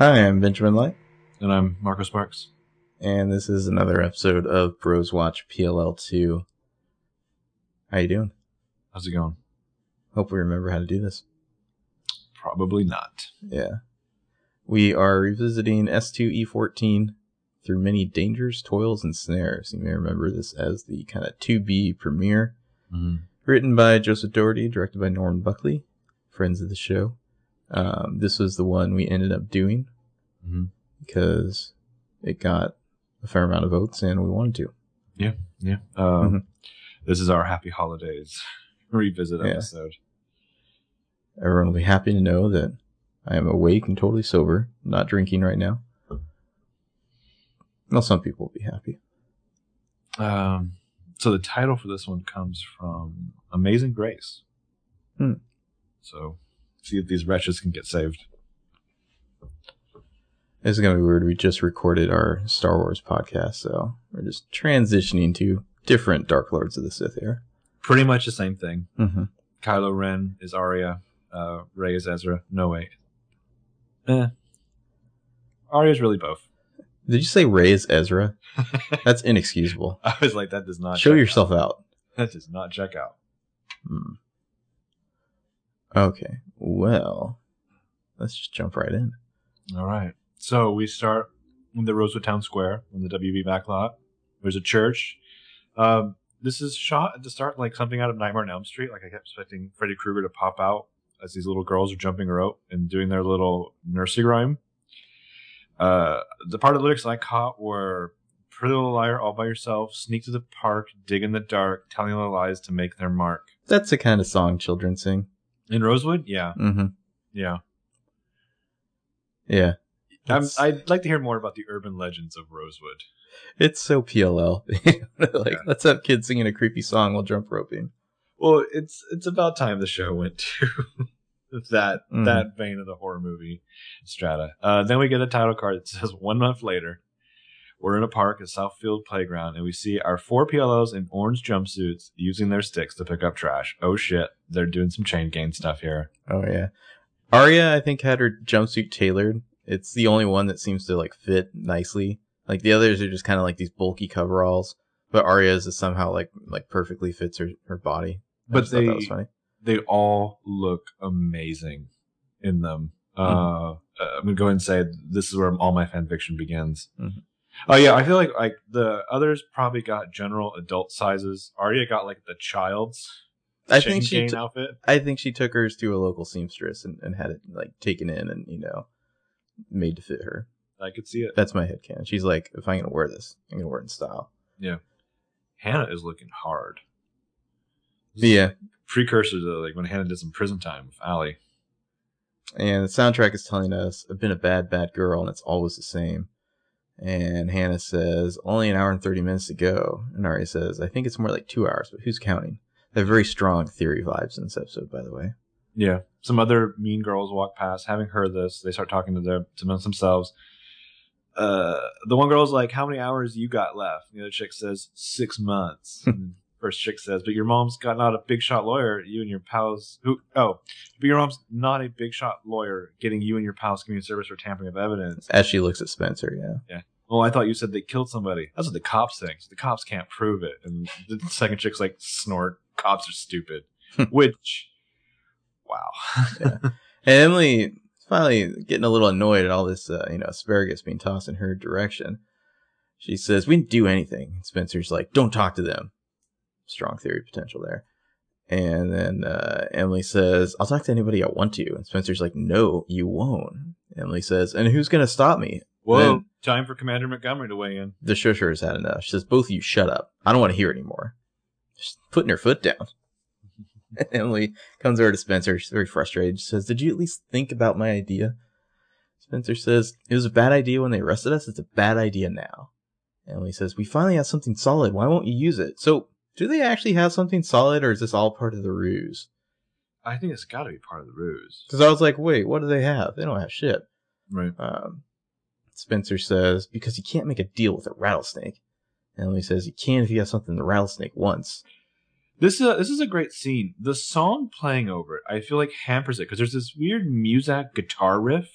Hi, I'm Benjamin Light. And I'm Marco Sparks. And this is another episode of Bros Watch PLL2. How you doing? How's it going? Hope we remember how to do this. Probably not. Yeah. We are revisiting S2E14 through many dangers, toils, and snares. You may remember this as the kind of 2B premiere. Mm-hmm. Written by Joseph Dougherty, directed by Norman Buckley, friends of the show. This was the one we ended up doing because it got a fair amount of votes and we wanted to. Yeah, yeah. This is our Happy Holidays revisit episode. Everyone will be happy to know that I am awake and totally sober, not drinking right now. Well, some people will be happy. So the title for this one comes from Amazing Grace. Hmm. So... see if these wretches can get saved. This is going to be weird. We just recorded our Star Wars podcast, so we're just transitioning to different Dark Lords of the Sith era. Pretty much the same thing. Mm-hmm. Kylo Ren is Aria. Rey is Ezra. No, wait. Aria's really both. Did you say Rey is Ezra? That's inexcusable. I was like, that does not show yourself out. That does not check out. Hmm. Okay, well, let's just jump right in. All right. So we start in the Rosewood Town Square in the WB backlot. There's a church. This is shot at the start like something out of Nightmare on Elm Street. Like I kept expecting Freddy Krueger to pop out as these little girls are jumping rope and doing their little nursery rhyme. The part of the lyrics I caught were, "Pretty little liar all by yourself, sneak to the park, dig in the dark, telling little lies to make their mark." That's the kind of song children sing. In Rosewood? Yeah. Mm-hmm. Yeah. Yeah. I'd like to hear more about the urban legends of Rosewood. It's so PLL. Like, let's have kids singing a creepy song while jump roping. Well, it's about time the show went to that vein of the horror movie strata. Then we get a title card that says 1 month later, we're in a park at Southfield Playground, and we see our 4 PLLs in orange jumpsuits using their sticks to pick up trash. Oh, shit. They're doing some chain gang stuff here. Oh, yeah. Aria, I think, had her jumpsuit tailored. It's the only one that seems to, like, fit nicely. Like, the others are just kind of, like, these bulky coveralls. But Aria's is somehow, like perfectly fits her body. But I thought that was funny. They all look amazing in them. Mm-hmm. I'm going to go ahead and say this is where all my fan fiction begins. Mm-hmm. Oh, yeah, I feel like the others probably got general adult sizes. Aria got, like, the child's chain outfit. I think she took hers to a local seamstress and had it, like, taken in and, you know, made to fit her. I could see it. That's my headcanon. She's like, if I'm going to wear this, I'm going to wear it in style. Yeah. Hannah is looking hard. Yeah. Like precursor to, like, when Hannah did some prison time with Allie. And the soundtrack is telling us, I've been a bad, bad girl, and it's always the same. And Hannah says, only an hour and 30 minutes to go. And Aria says, I think it's more like 2 hours, but who's counting? They have very strong theory vibes in this episode, by the way. Yeah. Some other mean girls walk past. Having heard this, they start talking to themselves. The one girl's like, how many hours you got left? And the other chick says, 6 months. And the first chick says, but your mom's not a big shot lawyer. You and your pals. But your mom's not a big shot lawyer getting you and your pals community service for tampering with evidence. As she looks at Spencer, yeah. Yeah. Well, I thought you said they killed somebody. That's what the cops think. So the cops can't prove it. And the second chick's like, snort. Cops are stupid. Which, wow. Yeah. And Emily finally getting a little annoyed at all this, asparagus being tossed in her direction. She says, we didn't do anything. Spencer's like, don't talk to them. Strong theory potential there. And then Emily says, I'll talk to anybody I want to. And Spencer's like, no, you won't. Emily says, and who's going to stop me? Whoa, then time for Commander Montgomery to weigh in. The shusher has had enough. She says, both of you shut up. I don't want to hear anymore. She's putting her foot down. Emily comes over to Spencer. She's very frustrated. She says, did you at least think about my idea? Spencer says, it was a bad idea when they arrested us. It's a bad idea now. Emily says, we finally have something solid. Why won't you use it? So do they actually have something solid, or is this all part of the ruse? I think it's got to be part of the ruse. Because I was like, wait, what do they have? They don't have shit. Right. Spencer says, because you can't make a deal with a rattlesnake. And Emily says, you can if you have something the rattlesnake wants. This is a great scene. The song playing over it, I feel like hampers it, because there's this weird Muzak guitar riff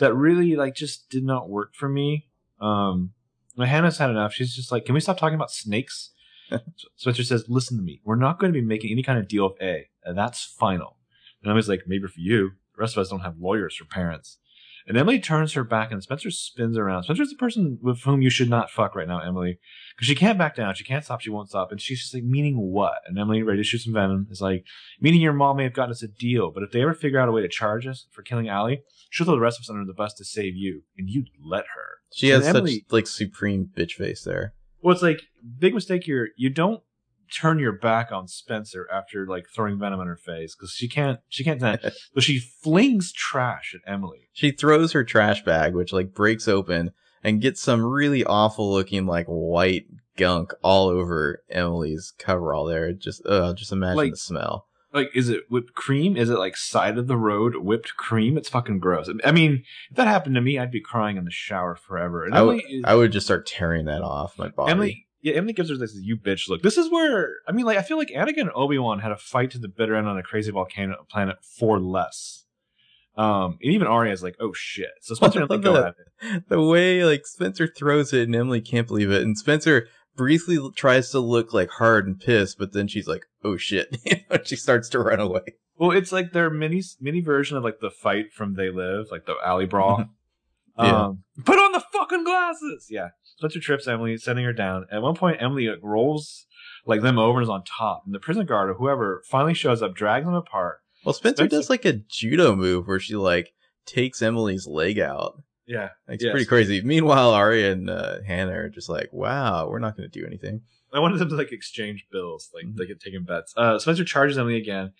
that really like just did not work for me. Hannah's had enough. She's just like, can we stop talking about snakes? Spencer says, listen to me. We're not going to be making any kind of deal with A. And that's final. And Emily's like, maybe for you. The rest of us don't have lawyers for parents. And Emily turns her back and Spencer spins around. Spencer's the person with whom you should not fuck right now, Emily. Because she can't back down. She can't stop. She won't stop. And she's just like, meaning what? And Emily, ready to shoot some venom, is like, meaning your mom may have gotten us a deal. But if they ever figure out a way to charge us for killing Allie, she'll throw the rest of us under the bus to save you. And you'd let her. She has Emily, such like supreme bitch face there. Well, it's like, big mistake here. You don't turn your back on Spencer after like throwing venom in her face because she can't so she flings trash at Emily. She throws her trash bag, which like breaks open and gets some really awful looking like white gunk all over Emily's coverall there. Just imagine like, the smell. Like, is it whipped cream? Is it like side of the road whipped cream? It's fucking gross. I mean, if that happened to me, I'd be crying in the shower forever. And I would just start tearing that off my body. Emily gives her this "you bitch" look. This is where I mean, like, I feel like Anakin and Obi-Wan had a fight to the bitter end on a crazy volcano planet for less. And even Aria's like, "Oh shit!" So Spencer and Emily go at it. The way like Spencer throws it, and Emily can't believe it, and Spencer briefly tries to look like hard and pissed, but then she's like, "Oh shit!" She starts to run away. Well, it's like their mini version of like the fight from They Live, like the alley brawl. Yeah. Put on the fucking glasses. Yeah. Spencer trips Emily, sending her down. At one point, Emily like, rolls like them over and is on top, and the prison guard or whoever finally shows up, drags them apart. Well, Spencer does like a judo move where she like takes Emily's leg out. Yeah, it's pretty crazy. Meanwhile, Aria and Hannah are just like, "Wow, we're not going to do anything." I wanted them to like exchange bills, like they could take in bets. Spencer charges Emily again.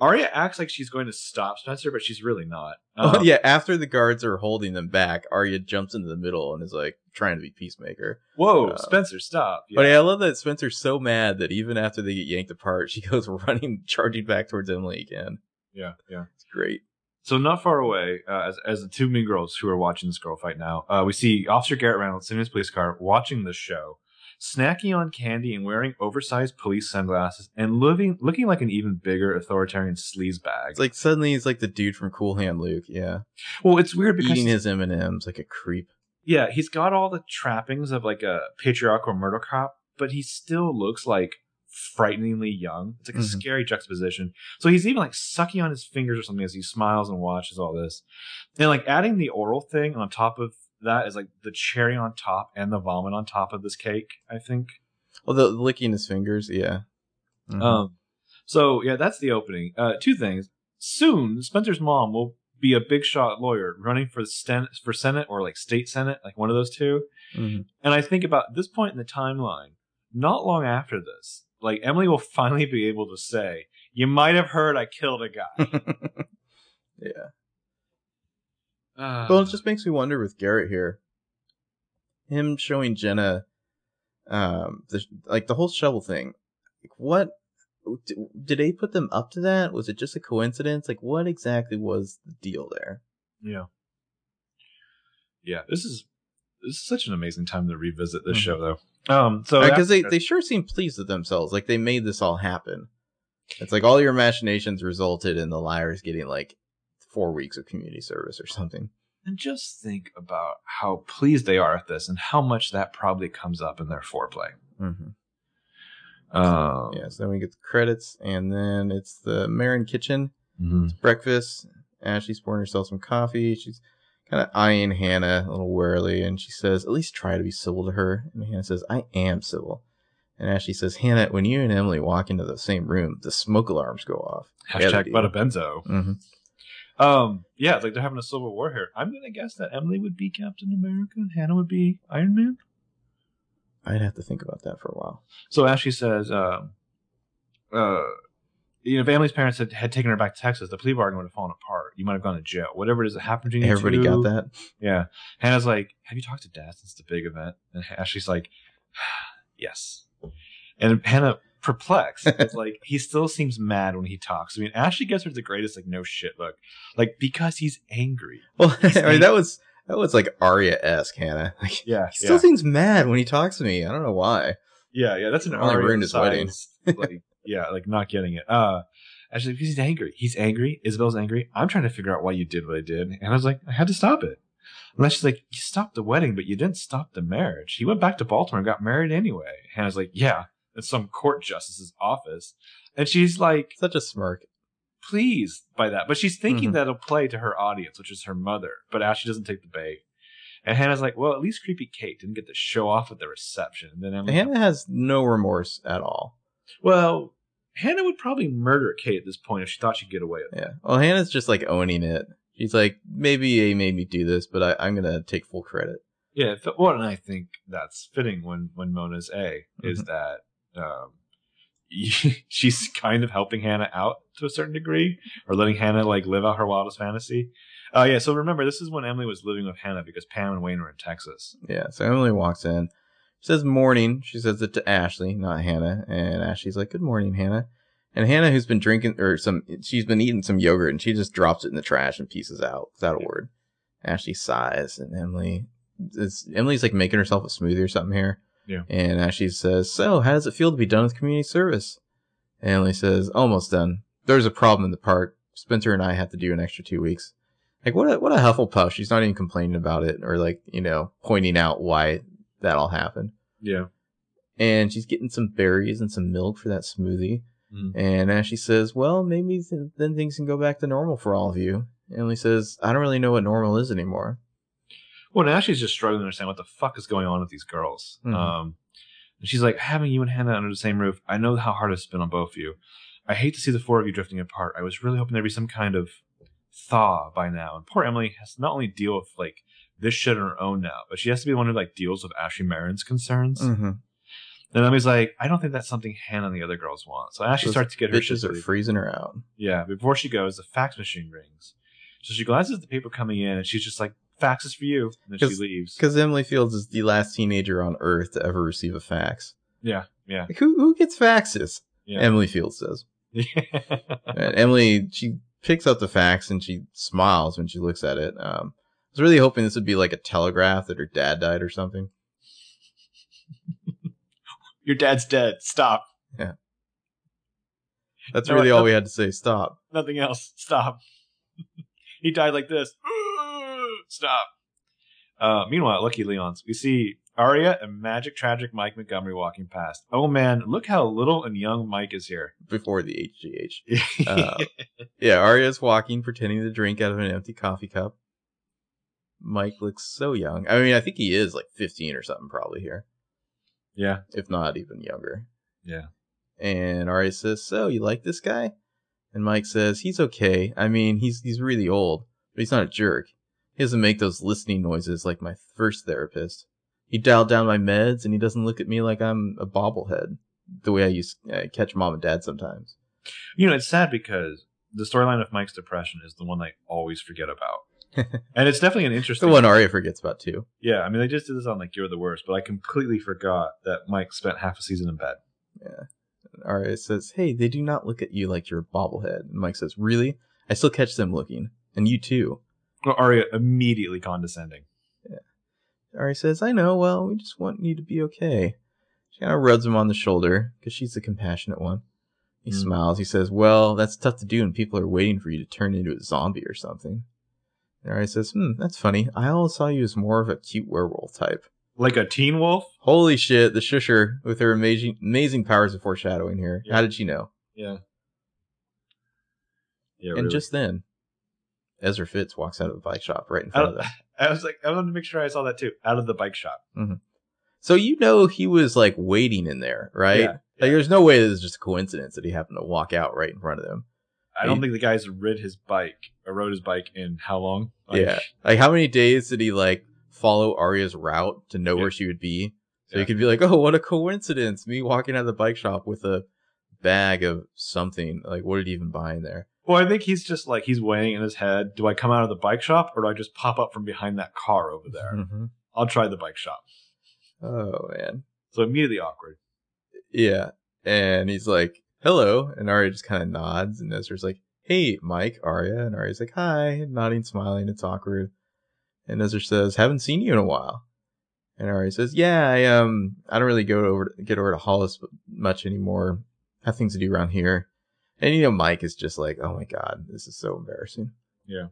Aria acts like she's going to stop Spencer, but she's really not. After the guards are holding them back, Aria jumps into the middle and is like trying to be peacemaker. Whoa, Spencer, stop. Yeah. But I love that Spencer's so mad that even after they get yanked apart, she goes running, charging back towards Emily again. Yeah, yeah. It's great. So not far away, as the two mean girls who are watching this girl fight now, we see Officer Garrett Reynolds in his police car watching this show, snacking on candy and wearing oversized police sunglasses and looking like an even bigger authoritarian sleazebag. It's like suddenly he's like the dude from Cool Hand Luke, yeah. Well, it's weird because eating his M&Ms like a creep. Yeah, he's got all the trappings of like a patriarchal murder cop, but he still looks like frighteningly young. It's like a scary juxtaposition. So he's even like sucking on his fingers or something as he smiles and watches all this. And like adding the oral thing on top of that is like the cherry on top and the vomit on top of this cake, I think. Well, the licking his fingers, yeah. Mm-hmm. So, yeah, that's the opening. Two things. Soon, Spencer's mom will be a big shot lawyer running for Senate or like state Senate, like one of those two. Mm-hmm. And I think about this point in the timeline, not long after this, like Emily will finally be able to say, "You might have heard I killed a guy." Yeah. Well, it just makes me wonder with Garrett here, him showing Jenna, the whole shovel thing. Like, what did they put them up to that? Was it just a coincidence? Like, what exactly was the deal there? Yeah, yeah. This is such an amazing time to revisit this show, though. Because they sure seem pleased with themselves, like they made this all happen. It's like all your machinations resulted in the liars getting like 4 weeks of community service or something. And just think about how pleased they are at this and how much that probably comes up in their foreplay. Mm-hmm. So then we get the credits, and then it's the Marin kitchen. Mm-hmm. It's breakfast. Ashley's pouring herself some coffee. She's kind of eyeing Hannah a little warily, and she says, "At least try to be civil to her." And Hannah says, "I am civil." And Ashley says, "Hannah, when you and Emily walk into the same room, the smoke alarms go off." Hashtag Bada Benzo. Mm-hmm. It's like they're having a civil war here. I'm going to guess that Emily would be Captain America and Hannah would be Iron Man. I'd have to think about that for a while. So Ashley says, if Emily's parents had taken her back to Texas, the plea bargain would have fallen apart. You might have gone to jail. Whatever it is that happened to you. Everybody got that? Yeah. Hannah's like, "Have you talked to Dad since the big event?" And Ashley's like, "Yes." And Hannah, perplexed, it's like he still seems mad when he talks. I mean, Ashley gives her the greatest like no shit look, like because he's angry. Well, he's angry. I mean, that was like Aria-esque, Hannah. Like, yeah, he still seems mad when he talks to me. I don't know why. Yeah, that's an Aria. Ruined his wedding. Like, yeah, like not getting it. Actually, because he's angry. He's angry. Isabel's angry. I'm trying to figure out why you did what I did. And I was like, I had to stop it. And then she's like, you stopped the wedding, but you didn't stop the marriage. He went back to Baltimore and got married anyway. And I was like, yeah, at some court justice's office. And she's like, such a smirk. Pleased by that. But she's thinking that'll play to her audience, which is her mother. But Ashley doesn't take the bait. And Hannah's like, well, at least Creepy Kate didn't get to show off at the reception. And then Hannah has no remorse at all. Well, Hannah would probably murder Kate at this point if she thought she'd get away with it. Yeah. Well, Hannah's just like owning it. She's like, maybe they made me do this, but I'm going to take full credit. Yeah. Well, and I think that's fitting when Mona's is that she's kind of helping Hannah out to a certain degree, or letting Hannah like live out her wildest fantasy. Oh, yeah. So remember, this is when Emily was living with Hannah because Pam and Wayne were in Texas. Yeah. So Emily walks in. She says morning. She says it to Ashley, not Hannah. And Ashley's like, good morning, Hannah. And Hannah, who's been drinking, she's been eating some yogurt, and she just drops it in the trash and pieces out without a word. Ashley sighs, and Emily's like making herself a smoothie or something here. Yeah. And Ashley says, so how does it feel to be done with community service? And Emily says, almost done. There's a problem in the park. Spencer and I have to do an extra 2 weeks. Like, what a Hufflepuff. She's not even complaining about it or like, pointing out why that all happened. Yeah. And she's getting some berries and some milk for that smoothie. And Ashley says, well, maybe then things can go back to normal for all of you. Emily says, I don't really know what normal is anymore. Well, and Ashley's just struggling to understand what the fuck is going on with these girls. And she's like, having you and Hannah under the same roof, I know how hard it's been on both of you. I hate to see the four of you drifting apart. I was really hoping there'd be some kind of thaw by now. And poor Emily has to not only deal with like this shit on her own now, but she has to be the one who like deals with Ashley Marin's concerns. And Emily's like, I don't think that's something Hannah and the other girls want. So Ashley starts to get her shit. Bitches are freezing her out. Yeah. Before she goes, the fax machine rings. So she glances at the paper coming in, and she's just like, fax is for you. And then she leaves. Because Emily Fields is the last teenager on Earth to ever receive a fax. Yeah. Yeah. Like, who gets faxes? Yeah. Emily Fields does. And Emily, she picks up the fax, and she smiles when she looks at it. I was really hoping this would be like a telegraph that her dad died or something. Your dad's dead. Stop. Yeah. That's really all we had to say. Stop. Nothing else. Stop. He died like this. Stop. Meanwhile, Lucky Leon's, we see Aria and Magic Tragic Mike Montgomery walking past. Oh, man, look how little and young Mike is here. Before the HGH. Yeah, Aria's walking, pretending to drink out of an empty coffee cup. Mike looks so young. I mean, I think he is like 15 or something probably here. Yeah. If not even younger. Yeah. And Aria says, so you like this guy? And Mike says, he's okay. I mean, he's really old, but he's not a jerk. He doesn't make those listening noises like my first therapist. He dialed down my meds, and he doesn't look at me like I'm a bobblehead, the way I used to catch mom and dad sometimes. You know, it's sad because the storyline of Mike's depression is the one I always forget about. And it's definitely an interesting the one Aria forgets about too. Yeah, I mean they just did this on like You're the Worst, but I completely forgot that Mike spent half a season in bed. Yeah. And Aria says, hey, they do not look at you like you're a bobblehead. And Mike says, really? I still catch them looking. And you too. Well, Aria immediately condescending. Yeah. Aria says, I know, well, we just want you to be okay. She kind of rubs him on the shoulder because she's the compassionate one. He smiles. He says, well, that's tough to do when people are waiting for you to turn into a zombie or something. And Aria says, that's funny. I always saw you as more of a cute werewolf type. Like a Teen Wolf? Holy shit, the Shusher with her amazing powers of foreshadowing here. Yeah. How did she know? Yeah. Yeah. And really. Just then, Ezra Fitz walks out of the bike shop right in front of them. I was like, I wanted to make sure I saw that too. Out of the bike shop. So he was like waiting in there, right? Yeah. Like there's no way this is just a coincidence that he happened to walk out right in front of them. I don't think the guy's rode his bike in how long? Yeah. Like, how many days did he, follow Aria's route to know where she would be? So he could be like, oh, what a coincidence. Me walking out of the bike shop with a bag of something. Like, what did he even buy in there? Well, I think he's just, he's weighing in his head, do I come out of the bike shop or do I just pop up from behind that car over there? I'll try the bike shop. Oh, man. So immediately awkward. Yeah. And he's like, hello, and Aria just kind of nods, and Ezra's like, hey, Mike, Aria, and Aria's like, hi, nodding, smiling, it's awkward, and Ezra says, haven't seen you in a while, and Aria says, yeah, I don't really get over to Hollis much anymore, have things to do around here, And, you know, Mike is just like, oh, my God, this is so embarrassing. Yeah.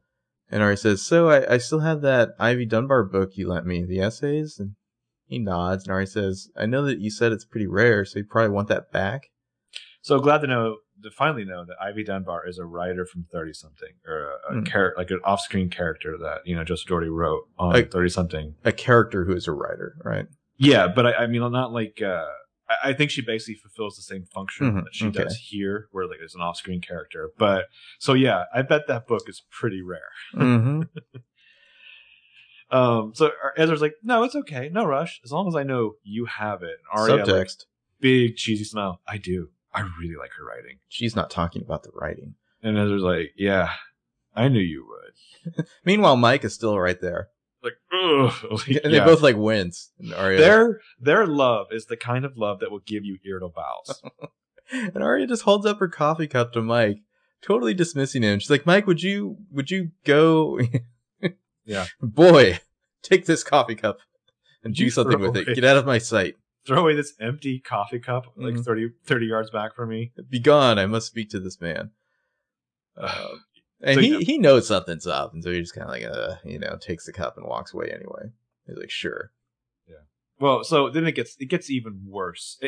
And Aria says, so I still have that Ivy Dunbar book you lent me, the essays. And he nods. And Aria says, I know that you said it's pretty rare, so you probably want that back. So glad to know, to finally know that Ivy Dunbar is a writer from 30 Something, or a character, like an off-screen character that, you know, Joseph Dougherty wrote on 30 Something. A character who is a writer, right? Yeah, but I mean, not like, I think she basically fulfills the same function that she does here, where like there's an off-screen character. But so yeah, I bet that book is pretty rare. So Ezra's like, no, it's okay, no rush, as long as I know you have it. And Aria, subtext, like, big cheesy smile. I do. I really like her writing. She's not talking about the writing. And Ezra's like, yeah, I knew you would. Meanwhile, Mike is still right there. Like, ugh. Like, and they both like wince. And Aria, their love is the kind of love that will give you irritable bowels. And Aria just holds up her coffee cup to Mike, totally dismissing him. She's like, Mike, would you go? Yeah. Boy, take this coffee cup and do something with it. Get out of my sight. Throw away this empty coffee cup, like 30 yards back from me. Be gone. I must speak to this man. And so, he knows something's up, and so he just kind of like, takes the cup and walks away anyway. He's like, sure. Yeah. Well, so then it gets even worse.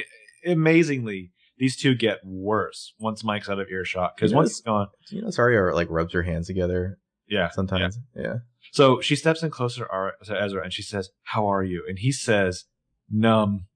Amazingly, these two get worse once Mike's out of earshot. Because once he's gone... Do you know Aria like rubs her hands together? Yeah. Sometimes. Yeah. So she steps in closer to Ezra, and she says, how are you? And he says, numb.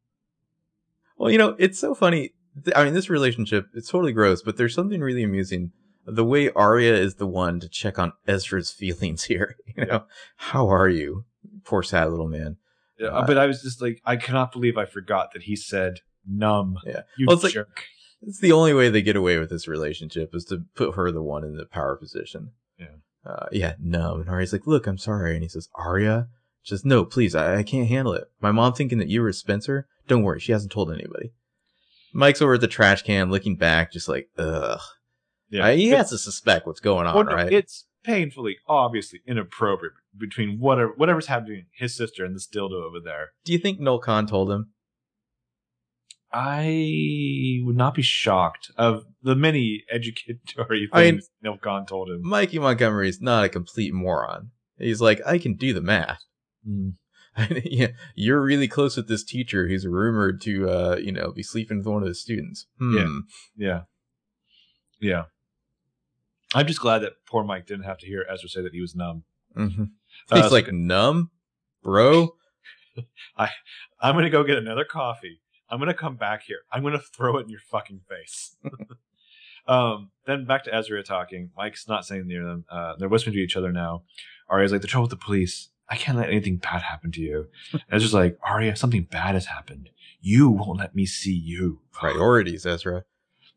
Well, you know, it's so funny. I mean, this relationship, it's totally gross, but there's something really amusing. The way Aria is the one to check on Ezra's feelings here. You know, how are you? Poor sad little man. Yeah, but I was just like, I cannot believe I forgot that he said numb. Yeah. You jerk. Like, it's the only way they get away with this relationship is to put her the one in the power position. Yeah. Numb. And Aria's like, look, I'm sorry. And he says, Aria? She says, no, please, I can't handle it. My mom thinking that you were Spencer. Don't worry, she hasn't told anybody. Mike's over at the trash can looking back, just like, ugh. Yeah, he has to suspect what's going on, right? It's painfully, obviously inappropriate between whatever's happening to his sister and this dildo over there. Do you think Noel Kahn told him? I would not be shocked of the many educatory things Noel Kahn told him. Mikey Montgomery is not a complete moron. He's like, I can do the math. Yeah, you're really close with this teacher who's rumored to, be sleeping with one of his students. Yeah. I'm just glad that poor Mike didn't have to hear Ezra say that he was numb. He's like, numb? Bro? I'm going to go get another coffee. I'm going to come back here. I'm going to throw it in your fucking face. Then back to Ezra talking. Mike's not saying near them. They're whispering to each other now. Aria's like, the trouble with the police. I can't let anything bad happen to you. Ezra's like, Aria, something bad has happened. You won't let me see you. Priorities, Ezra.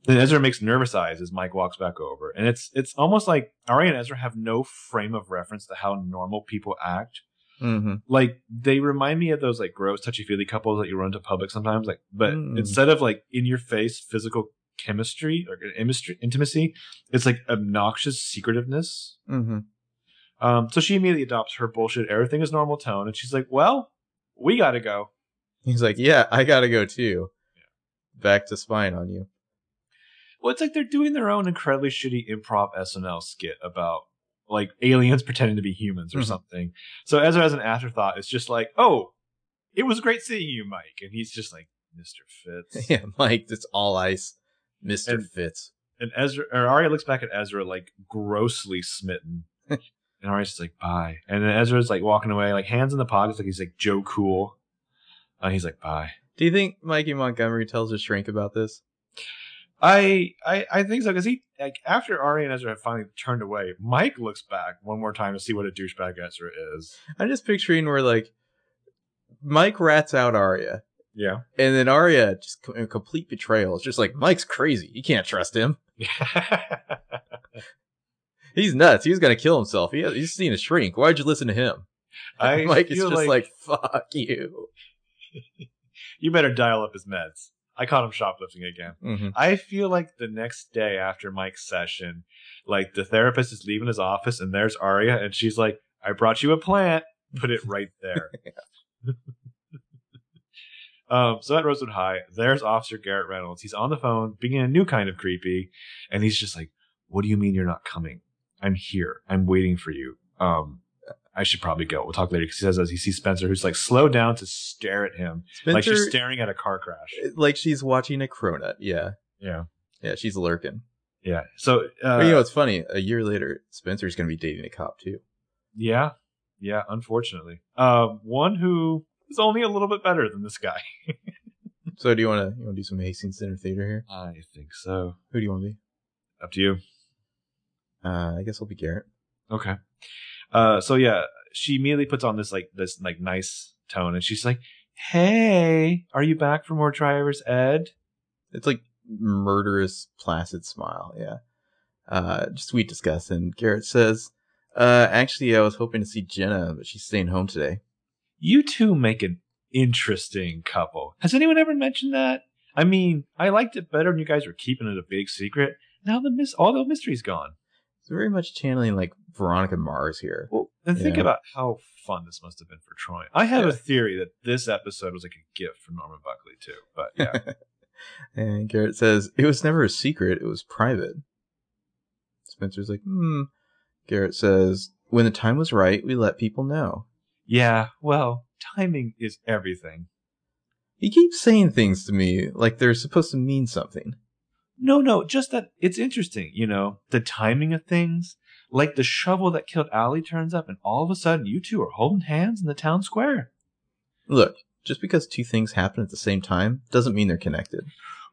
Then Ezra makes nervous eyes as Mike walks back over. And it's almost like Aria and Ezra have no frame of reference to how normal people act. Like, they remind me of those, like, gross, touchy-feely couples that you run into public sometimes. Like, but instead of, like, in-your-face physical chemistry or intimacy, it's, like, obnoxious secretiveness. So she immediately adopts her bullshit, everything is normal tone. And she's like, well, we got to go. He's like, yeah, I got to go, too. Yeah. Back to spying on you. Well, it's like they're doing their own incredibly shitty improv SNL skit about, like, aliens pretending to be humans or something. So Ezra, as an afterthought, it's just like, oh, it was great seeing you, Mike. And he's just like, Mr. Fitz. Yeah, Mike, it's all ice. Mr. Fitz. And Aria looks back at Ezra, like, grossly smitten. And Aria's just like, bye. And then Ezra's like walking away, like hands in the pockets, like he's like Joe Cool. And he's like, bye. Do you think Mikey Montgomery tells his shrink about this? I think so, because he, like, after Aria and Ezra have finally turned away, Mike looks back one more time to see what a douchebag Ezra is. I'm just picturing where, like, Mike rats out Aria. Yeah. And then Aria, just in complete betrayal, is just like, Mike's crazy. You can't trust him. He's nuts. He was going to kill himself. He's seen a shrink. Why'd you listen to him? Mike is just like, fuck you. You better dial up his meds. I caught him shoplifting again. I feel like the next day after Mike's session, like, the therapist is leaving his office and there's Aria and she's like, I brought you a plant. Put it right there. So at Rosewood High, there's Officer Garrett Reynolds. He's on the phone, being a new kind of creepy. And he's just like, what do you mean you're not coming? I'm here. I'm waiting for you. I should probably go. We'll talk later. Because he says, as he sees Spencer, who's like slowed down to stare at him. Spencer, like she's staring at a car crash. Like she's watching a cronut. Yeah. Yeah. Yeah. She's lurking. Yeah. So, but, you know, it's funny. A year later, Spencer's going to be dating a cop too. Yeah. Yeah. Unfortunately. One who is only a little bit better than this guy. So do you want to do some Hastings Center Theater here? I think so. Who do you want to be? Up to you. I guess I'll be Garrett. Okay. So yeah, she immediately puts on this nice tone, and she's like, "Hey, are you back for more driver's ed?" It's like murderous, placid smile. Yeah. Sweet disgust. And Garrett says, "Actually, I was hoping to see Jenna, but she's staying home today." You two make an interesting couple. Has anyone ever mentioned that? I mean, I liked it better when you guys were keeping it a big secret. Now all the mystery's gone. It's very much channeling like Veronica Mars here. Well, and think about how fun this must have been for Troy. I have a theory that this episode was like a gift from Norman Buckley too. But yeah. And Garrett says, "It was never a secret. It was private." Spencer's like, Garrett says, "When the time was right, we let people know." Yeah, well, timing is everything. He keeps saying things to me like they're supposed to mean something. No, just that it's interesting, you know, the timing of things. Like the shovel that killed Allie turns up and all of a sudden you two are holding hands in the town square. Look, just because two things happen at the same time doesn't mean they're connected.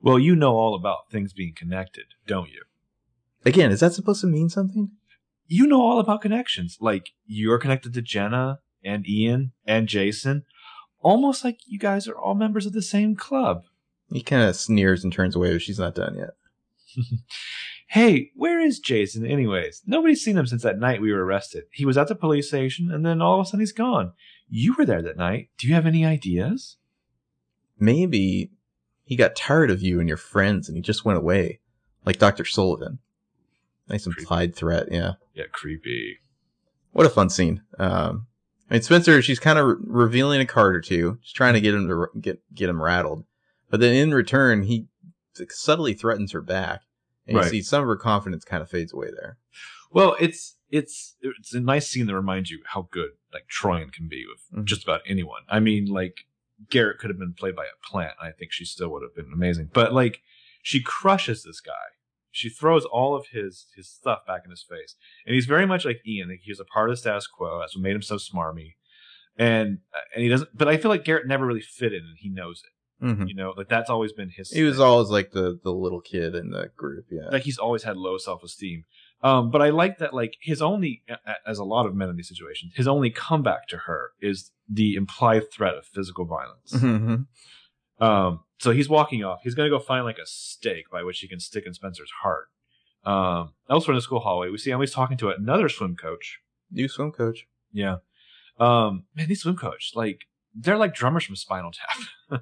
Well, you know all about things being connected, don't you? Again, is that supposed to mean something? You know all about connections. Like, you're connected to Jenna and Ian and Jason, almost like you guys are all members of the same club. He kind of sneers and turns away, but she's not done yet. Hey, where is Jason anyways? Nobody's seen him since that night we were arrested. He was at the police station, and then all of a sudden he's gone. You were there that night. Do you have any ideas? Maybe he got tired of you and your friends, and he just went away, like Dr. Sullivan. Nice implied threat, yeah. Yeah, creepy. What a fun scene. I mean, Spencer, she's kind of revealing a card or two. She's trying to get him to get him rattled. But then in return, he subtly threatens her back. And you see some of her confidence kind of fades away there. Well, it's a nice scene that reminds you how good like Troyan can be with just about anyone. I mean, like Garrett could have been played by a plant. I think she still would have been amazing. But like she crushes this guy. She throws all of his stuff back in his face. And he's very much like Ian. Like, he was a part of the status quo. That's what made him so smarmy. And he doesn't, but I feel like Garrett never really fit in, and he knows it. Mm-hmm. You know, like that's always been his thing. He was always like the little kid in the group, yeah. Like he's always had low self-esteem. But I like that like his only, as a lot of men in these situations, his only comeback to her is the implied threat of physical violence. Mm-hmm. So he's walking off. He's going to go find like a stake by which he can stick in Spencer's heart. Elsewhere in the school hallway, we see Emily's talking to another swim coach. New swim coach. Yeah. Man, these swim coaches, like, they're like drummers from Spinal Tap.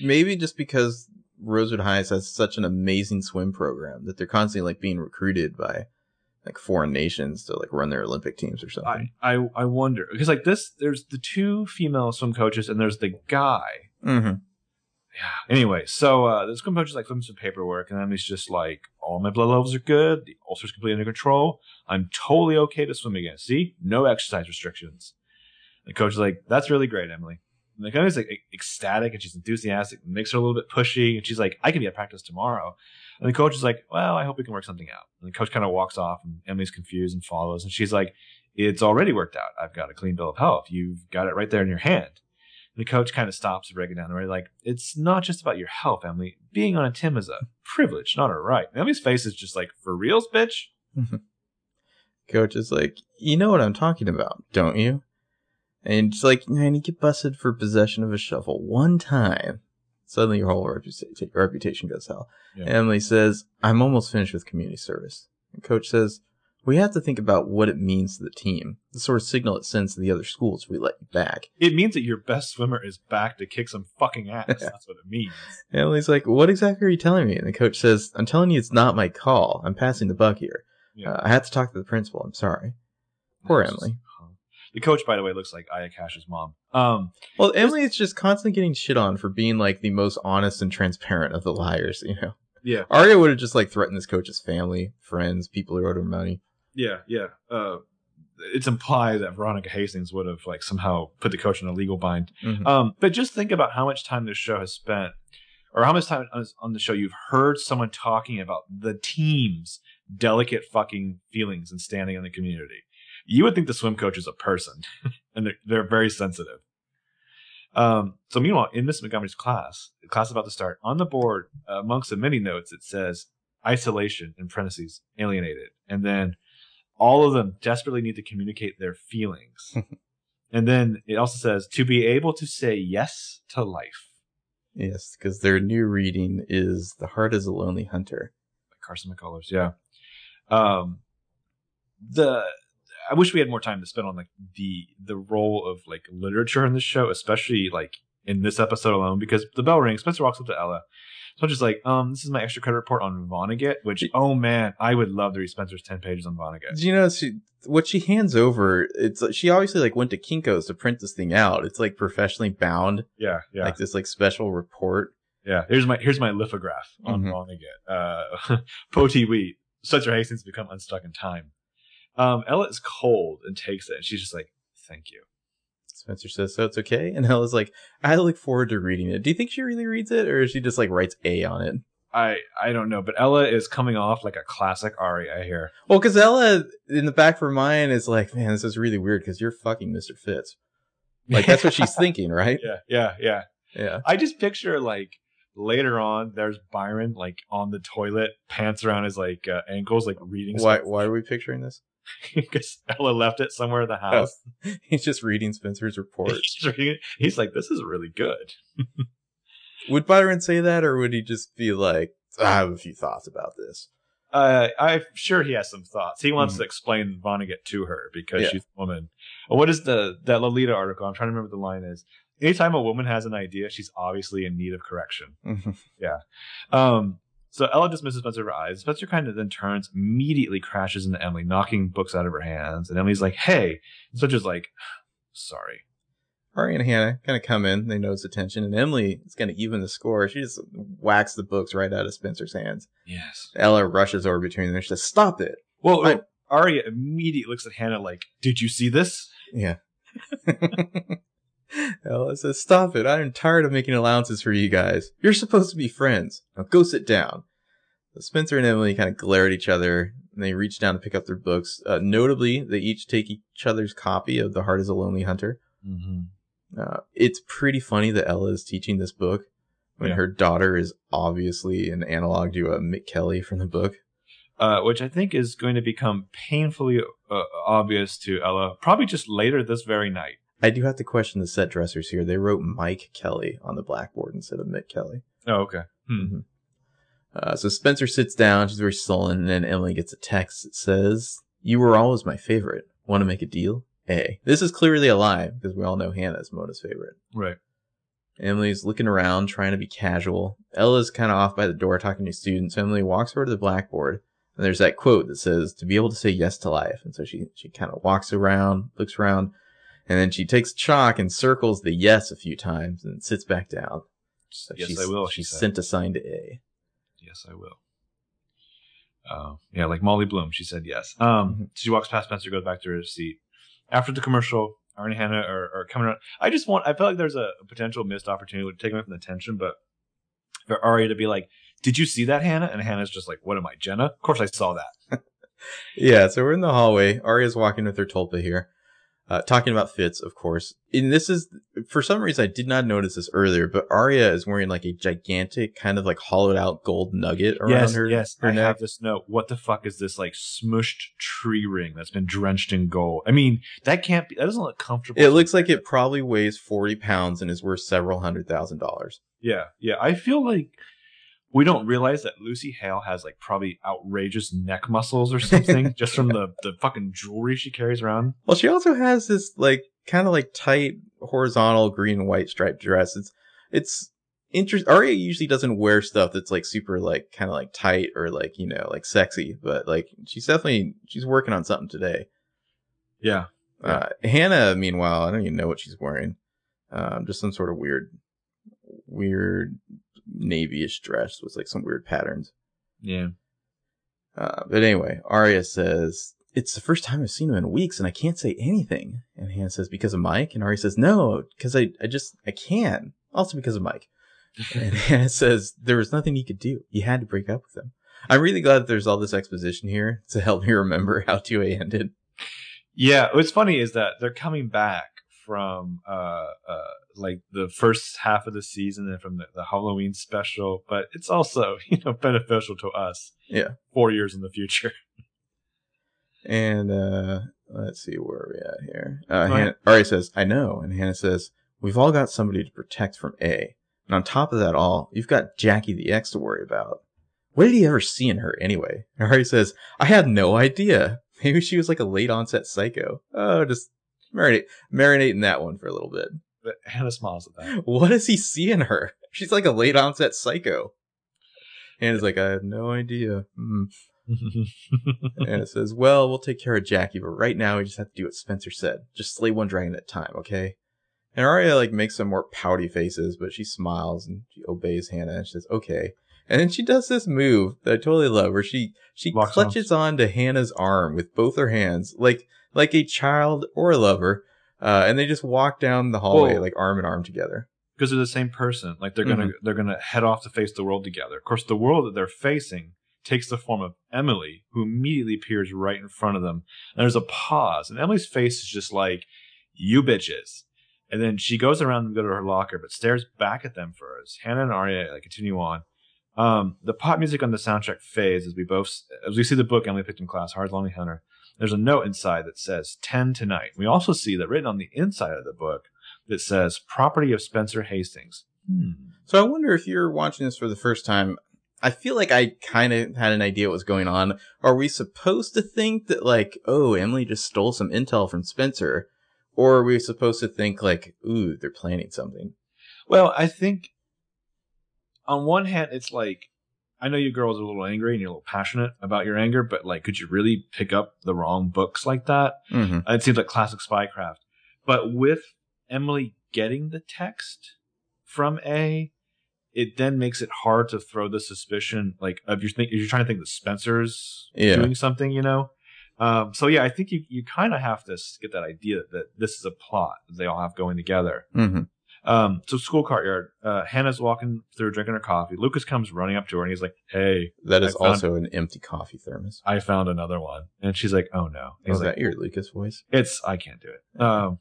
Maybe just because Rosewood Heights has such an amazing swim program that they're constantly like being recruited by like foreign nations to like run their Olympic teams or something. I wonder. Because like this, there's the two female swim coaches and there's the guy. Mm-hmm. Yeah. Anyway, so this swim coach is like flipping some paperwork, and then he's just like, all my blood levels are good. The ulcer's completely under control. I'm totally okay to swim again. See? No exercise restrictions. And the coach is like, that's really great, Emily. And the coach is like ecstatic, and she's enthusiastic, and makes her a little bit pushy, and she's like, I can be at practice tomorrow. And the coach is like, well, I hope we can work something out. And the coach kind of walks off, and Emily's confused and follows, and she's like, it's already worked out. I've got a clean bill of health. You've got it right there in your hand. The coach kind of stops to break it down. And we're like, it's not just about your health, Emily. Being on a team is a privilege, not a right. And Emily's face is just like, for reals, bitch? Coach is like, you know what I'm talking about, don't you? And it's like, man, you get busted for possession of a shovel one time. Suddenly your whole reputation goes hell. Yeah. Emily says, I'm almost finished with community service. And Coach says, we have to think about what it means to the team, the sort of signal it sends to the other schools if we let you back. It means that your best swimmer is back to kick some fucking ass. That's what it means. Emily's like, what exactly are you telling me? And the coach says, I'm telling you it's not my call. I'm passing the buck here. Yeah. I have to talk to the principal. I'm sorry. Poor Emily. The coach, by the way, looks like Aya Cash's mom. Well, Emily is just constantly getting shit on for being like the most honest and transparent of the liars, you know? Yeah. Aria would have just like threatened this coach's family, friends, people who owed her money. Yeah, yeah. It's implied that Veronica Hastings would have like somehow put the coach in a legal bind. Mm-hmm. But just think about how much time this show has spent, or how much time on the show you've heard someone talking about the team's delicate fucking feelings and standing in the community. You would think the swim coach is a person, and they're very sensitive. So meanwhile, in Miss Montgomery's class, the class about to start, on the board, amongst the many notes, it says isolation, in parentheses, alienated. And then all of them desperately need to communicate their feelings. And then it also says to be able to say yes to life. Yes, because their new reading is The Heart is a Lonely Hunter. By Carson McCullers, yeah. I wish we had more time to spend on like the role of like literature in this show, especially like in this episode alone, because the bell rings, Spencer walks up to Ella. So I'm just like, this is my extra credit report on Vonnegut, which, oh man, I would love to read Spencer's 10 pages on Vonnegut. You know, what she hands over, it's like, she obviously like went to Kinko's to print this thing out. It's like professionally bound. Yeah, yeah. Like this like special report. Yeah. Here's my lithograph on Vonnegut. Poti Wheat. Spencer Hastings become unstuck in time. Ella is cold and takes it, and she's just like, thank you. Spencer says, so it's okay? And Ella's like, I look forward to reading it. Do you think she really reads it, or is she just like writes A on it? I don't know, but Ella is coming off like a classic Aria here. Well, because Ella, in the back of her mind, is like, man, this is really weird, because you're fucking Mr. Fitz. Like, that's what she's thinking, right? Yeah. I just picture, like, later on, there's Byron, like, on the toilet, pants around his, like, ankles, like, reading something. Why are we picturing this? Because Ella left it somewhere in the house. He's just reading Spencer's report. He's like, this is really good. Would Byron say that, or would he just be like, I have a few thoughts about this? I'm sure he has some thoughts. He wants to explain Vonnegut to her because she's a woman. What is that Lolita article? I'm trying to remember what the line is. Anytime a woman has an idea, she's obviously in need of correction. Yeah. So Ella dismisses Spencer with her eyes. Spencer kind of then turns, immediately crashes into Emily, knocking books out of her hands. And Emily's like, hey. And Spencer's like, sorry. Ari and Hannah kind of come in. They notice attention. And Emily is going to even the score. She just whacks the books right out of Spencer's hands. Yes. Ella rushes over between them. She says, stop it. Well, Aria immediately looks at Hannah like, did you see this? Yeah. Ella says, stop it. I'm tired of making allowances for you guys. You're supposed to be friends. Now go sit down. Spencer and Emily kind of glare at each other, and they reach down to pick up their books. Notably, they each take each other's copy of The Heart is a Lonely Hunter. Mm-hmm. It's pretty funny that Ella is teaching this book when her daughter is obviously an analog to Mick Kelly from the book. Which I think is going to become painfully obvious to Ella, probably just later this very night. I do have to question the set dressers here. They wrote Mike Kelly on the blackboard instead of Mick Kelly. Oh, okay. Mm-hmm. So Spencer sits down. She's very sullen. And then Emily gets a text that says, you were always my favorite. Want to make a deal? A. This is clearly a lie because we all know Hannah is Mona's favorite. Right. Emily's looking around, trying to be casual. Ella's kind of off by the door talking to students. So Emily walks over to the blackboard. And there's that quote that says, to be able to say yes to life. And so she kind of walks around, looks around. And then she takes chalk and circles the yes a few times and sits back down. So yes, I will. She sent a sign to A. Yes, I will. Yeah, like Molly Bloom, she said yes. She walks past Spencer, goes back to her seat. After the commercial, Ari and Hannah are coming around. I feel like there's a potential missed opportunity to take away from the tension, but for Ari to be like, did you see that, Hannah? And Hannah's just like, what am I, Jenna? Of course I saw that. Yeah, so we're in the hallway. Ari's walking with her tulpa here. Talking about Fitz, of course. And this is, for some reason, I did not notice this earlier, but Aria is wearing like a gigantic, kind of like hollowed out gold nugget around her. Yes, her neck. I have this note. What the fuck is this like smushed tree ring that's been drenched in gold? I mean, that doesn't look comfortable. It looks like it probably weighs 40 pounds and is worth several $100,000. Yeah, yeah. I feel like we don't realize that Lucy Hale has like probably outrageous neck muscles or something just from the fucking jewelry she carries around. Well, she also has this like kind of like tight horizontal green and white striped dress. It's interesting. Aria usually doesn't wear stuff that's like super like kind of like tight or like, you know, like sexy, but like she's definitely working on something today. Yeah. Hannah, meanwhile, I don't even know what she's wearing. Just some sort of weird navy-ish dress with like some weird patterns. Yeah. But anyway, Aria says, it's the first time I've seen him in weeks and I can't say anything. And Hannah says, because of Mike? And Aria says, no, because I can. Also because of Mike. And Hannah says, there was nothing you could do. You had to break up with him. I'm really glad that there's all this exposition here to help me remember how 2A ended. Yeah, what's funny is that they're coming back from like the first half of the season and from the Halloween special, but it's also, beneficial to us. Yeah. 4 years in the future. And let's see, where are we at here? Aria says, I know. And Hannah says, we've all got somebody to protect from A. And on top of that all, you've got Jackie the ex to worry about. What did he ever see in her anyway? And Aria says, I had no idea. Maybe she was like a late onset psycho. Oh, just marinate in that one for a little bit. But Hannah smiles at that. What does he see in her? She's like a late onset psycho. Hannah's like, I have no idea. Mm. And it says, well, we'll take care of Jackie, but right now we just have to do what Spencer said. Just slay one dragon at a time, okay? And Aria like makes some more pouty faces, but she smiles and she obeys Hannah and she says, okay. And then she does this move that I totally love where she clutches onto Hannah's arm with both her hands, like a child or a lover. And they just walk down the hallway, like arm in arm together. Because they're the same person. Like they're gonna head off to face the world together. Of course, the world that they're facing takes the form of Emily, who immediately appears right in front of them. And there's a pause. And Emily's face is just like, you bitches. And then she goes around and go to her locker, but stares back at them first. Hannah and Aria continue on. The pop music on the soundtrack fades as we see the book Emily picked in class, Heart is a Lonely Hunter. There's a note inside that says 10 tonight. We also see that written on the inside of the book that says property of Spencer Hastings. So I wonder if you're watching this for the first time. I feel like I kind of had an idea what was going on. Are we supposed to think that like, oh, Emily just stole some intel from Spencer? Or are we supposed to think like, ooh, they're planning something? Well, I think on one hand, it's like, I know you girls are a little angry and you're a little passionate about your anger, but like, could you really pick up the wrong books like that? Mm-hmm. It seems like classic spycraft. But with Emily getting the text from A, it then makes it hard to throw the suspicion, like, of you're trying to think that Spencer's doing something, So yeah, I think you kind of have to get that idea that this is a plot they all have going together. Mm-hmm. So school courtyard, Hannah's walking through drinking her coffee. Lucas comes running up to her and he's like, hey. That is also an empty coffee thermos. I found another one. And she's like, oh no. Is that your Lucas voice? I can't do it.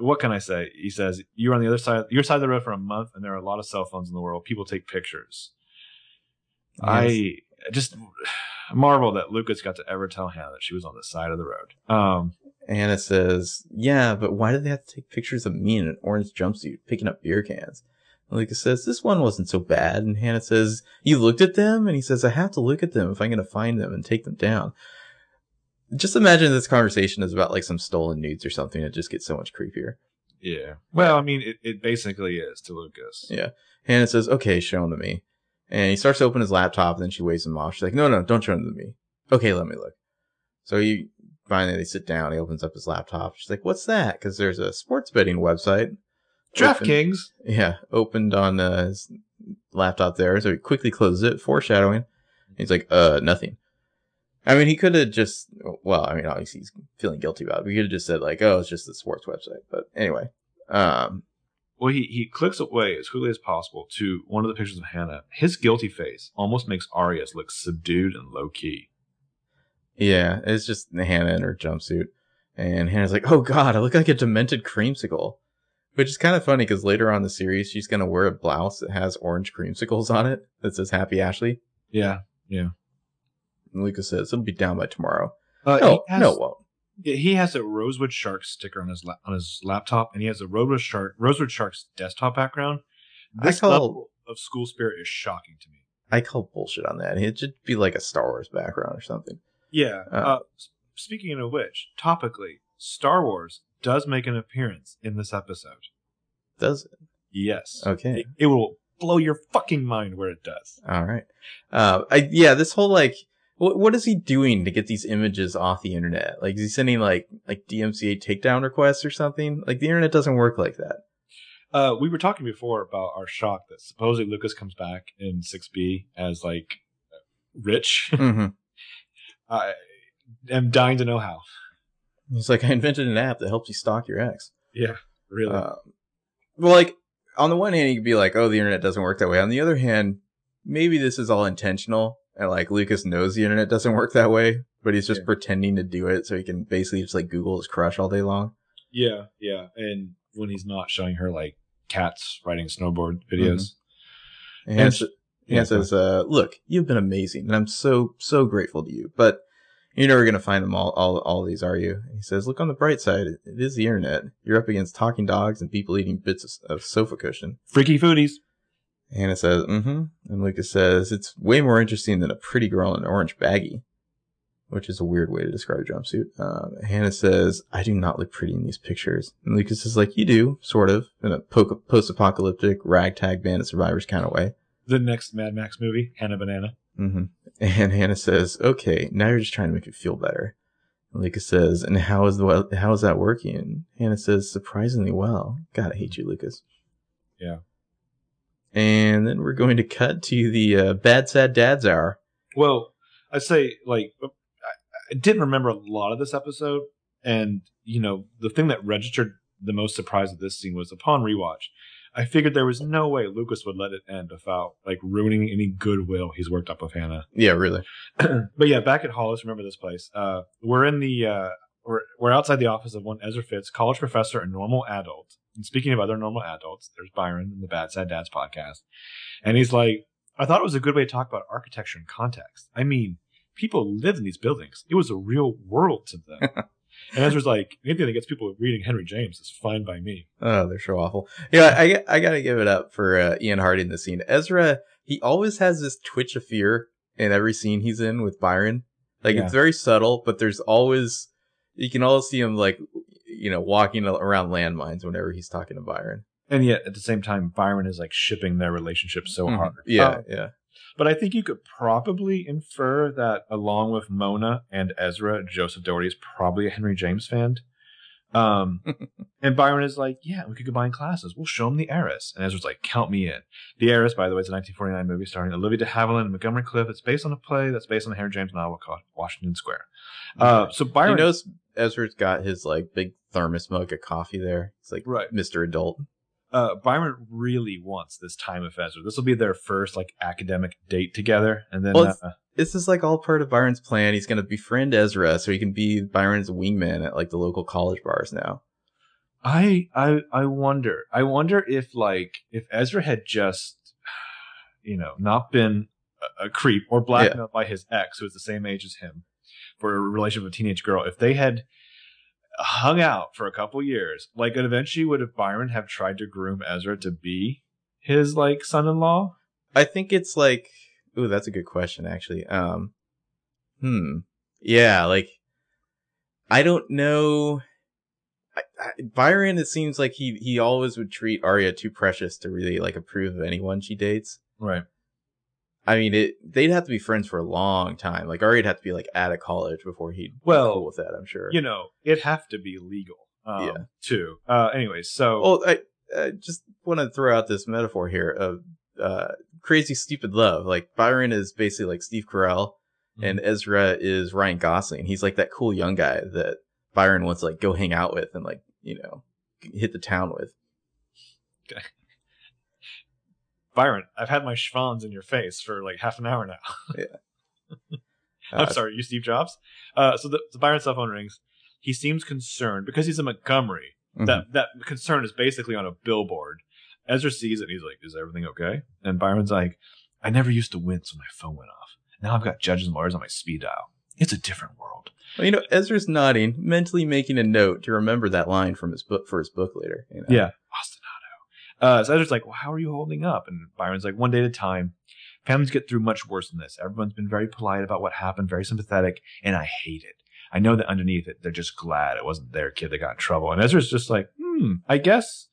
What can I say? He says, you were on the other side, your side of the road for a month and there are a lot of cell phones in the world. People take pictures. Yes. I just marvel that Lucas got to ever tell Hannah that she was on the side of the road. Hannah says, yeah, but why do they have to take pictures of me in an orange jumpsuit picking up beer cans? And Lucas says, this one wasn't so bad. And Hannah says, you looked at them? And he says, I have to look at them if I'm going to find them and take them down. Just imagine this conversation is about like some stolen nudes or something. It just gets so much creepier. Yeah. Well, I mean, it basically is to Lucas. Yeah. Hannah says, okay, show them to me. And he starts to open his laptop. And then she waves him off. She's like, no, don't show them to me. Okay, let me look. So he... Finally, they sit down. He opens up his laptop. She's like, what's that? Because there's a sports betting website. DraftKings. Yeah. Opened on his laptop there. So he quickly closes it, foreshadowing. He's like, nothing. I mean, he could have just, obviously he's feeling guilty about it. But he could have just said like, oh, it's just the sports website. But anyway. He clicks away as quickly as possible to one of the pictures of Hannah. His guilty face almost makes Aria's look subdued and low key. Yeah, it's just Hannah in her jumpsuit. And Hannah's like, oh god, I look like a demented creamsicle. Which is kind of funny because later on in the series, she's going to wear a blouse that has orange creamsicles on it that says Happy Ashley. Yeah, yeah. And Lucas says, it'll be down by tomorrow. It won't. He has a Rosewood Sharks sticker on his laptop, and he has a Rosewood Sharks desktop background. This level of school spirit is shocking to me. I call bullshit on that. It should be like a Star Wars background or something. Yeah. Speaking of which, topically, Star Wars does make an appearance in this episode. Does it? Yes. Okay. It will blow your fucking mind where it does. All right. This whole like What is he doing to get these images off the internet? Like, is he sending like DMCA takedown requests or something? Like, the internet doesn't work like that. We were talking before about our shock that supposedly Lucas comes back in 6B as like rich. Mm-hmm. I am dying to know how. He's like, I invented an app that helps you stalk your ex. Yeah, really. Well, like, on the one hand, you could be like, oh, the internet doesn't work that way. On the other hand, maybe this is all intentional. And like, Lucas knows the internet doesn't work that way, but he's just pretending to do it so he can basically just like Google his crush all day long. Yeah, yeah. And when he's not showing her like cats riding snowboard videos. Mm-hmm. And Hannah says, look, you've been amazing and I'm so grateful to you, but you're never going to find them all these, are you? And he says, look on the bright side. It is the internet. You're up against talking dogs and people eating bits of sofa cushion. Freaky foodies. Hannah says, mm-hmm. And Lucas says, it's way more interesting than a pretty girl in an orange baggie, which is a weird way to describe a jumpsuit. Hannah says, I do not look pretty in these pictures. And Lucas is like, you do, sort of, in a post-apocalyptic ragtag band of survivors kind of way. The next Mad Max movie, Hannah Banana. Mm-hmm. And Hannah says, okay, now you're just trying to make it feel better. And Lucas says, and how is that working? And Hannah says, surprisingly well. God, I hate you, Lucas. Yeah. And then we're going to cut to the Bad Sad Dad's Hour. Well, I say, like, I didn't remember a lot of this episode. And, you know, the thing that registered the most surprise at this scene was upon rewatch. I figured there was no way Lucas would let it end without, like, ruining any goodwill he's worked up with Hannah. Yeah, really. But, yeah, back at Hollis, remember this place. We're in the we're outside the office of one Ezra Fitz, college professor and normal adult. And speaking of other normal adults, there's Byron in the Bad Sad Dads podcast. And he's like, I thought it was a good way to talk about architecture and context. I mean, people live in these buildings. It was a real world to them. And Ezra's like, anything that gets people reading Henry James is fine by me. Oh, they're so awful. Yeah, I got to give it up for Ian Harding in this scene. Ezra, he always has this twitch of fear in every scene he's in with Byron. Like, yeah. It's very subtle, but there's always, you can always see him like, you know, walking around landmines whenever he's talking to Byron. And yet, at the same time, Byron is, like, shipping their relationship so hard. Yeah, yeah. But I think you could probably infer that, along with Mona and Ezra, Joseph Dougherty is probably a Henry James fan. And Byron is like, yeah, we could combine classes. We'll show him The Heiress. And Ezra's like, count me in. The Heiress, by the way, is a 1949 movie starring Olivia de Havilland and Montgomery Clift. It's based on a play that's based on a Henry James novel called Washington Square. So Byron... You notice Ezra's got his, like, big thermos mug of coffee there. It's like, right. Mr. Adult. Byron really wants this time with Ezra. This will be their first, like, academic date together. And then... this is, like, all part of Byron's plan. He's going to befriend Ezra so he can be Byron's wingman at, like, the local college bars now. I wonder. I wonder if, like, if Ezra had just, you know, not been a creep or blackmailed by his ex, who is the same age as him, for a relationship with a teenage girl, if they had hung out for a couple years, like, eventually would have Byron have tried to groom Ezra to be his, like, son-in-law? I think it's, like... Ooh, that's a good question, actually. Yeah, like, I don't know. Byron, it seems like he always would treat Aria too precious to really, like, approve of anyone she dates. Right. I mean, they'd have to be friends for a long time. Like, Aria'd have to be, like, out of college before he'd be cool with that, I'm sure. You know, it'd have to be legal, too. Anyways, so... Well, I just want to throw out this metaphor here of Crazy Stupid Love. Like, Byron is basically like Steve Carell, and Ezra is Ryan Gosling. He's like that cool young guy that Byron wants to, like, go hang out with and, like, you know, hit the town with. Okay. Byron, I've had my schwanz in your face for like half an hour now. Yeah. I'm sorry, you Steve Jobs? So Byron's cell phone rings. He seems concerned because he's in Montgomery. Mm-hmm. That concern is basically on a billboard. Ezra sees it and he's like, is everything okay? And Byron's like, I never used to wince when my phone went off. Now I've got judges and lawyers on my speed dial. It's a different world. Well, you know, Ezra's nodding, mentally making a note to remember that line from his book later. You know? Yeah. Ostinato. So Ezra's like, well, how are you holding up? And Byron's like, one day at a time. Families get through much worse than this. Everyone's been very polite about what happened, very sympathetic, and I hate it. I know that underneath it, they're just glad it wasn't their kid that got in trouble. And Ezra's just like, I guess...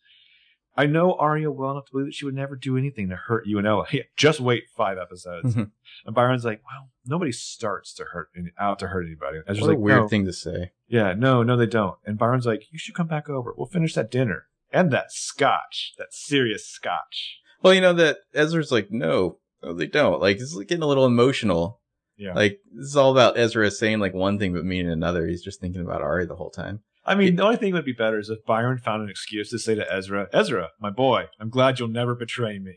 I know Aria well enough to believe that she would never do anything to hurt you and Ella. Yeah, just wait 5 episodes. Mm-hmm. And Byron's like, well, nobody starts to hurt anybody. That's just like a weird thing to say. Yeah, no, they don't. And Byron's like, you should come back over. We'll finish that dinner and that scotch, that serious scotch. Well, you know that Ezra's like, no, they don't. Like, it's like getting a little emotional. Yeah, like this is all about Ezra saying like one thing but meaning another. He's just thinking about Aria the whole time. I mean, the only thing that would be better is if Byron found an excuse to say to Ezra, Ezra, my boy, I'm glad you'll never betray me.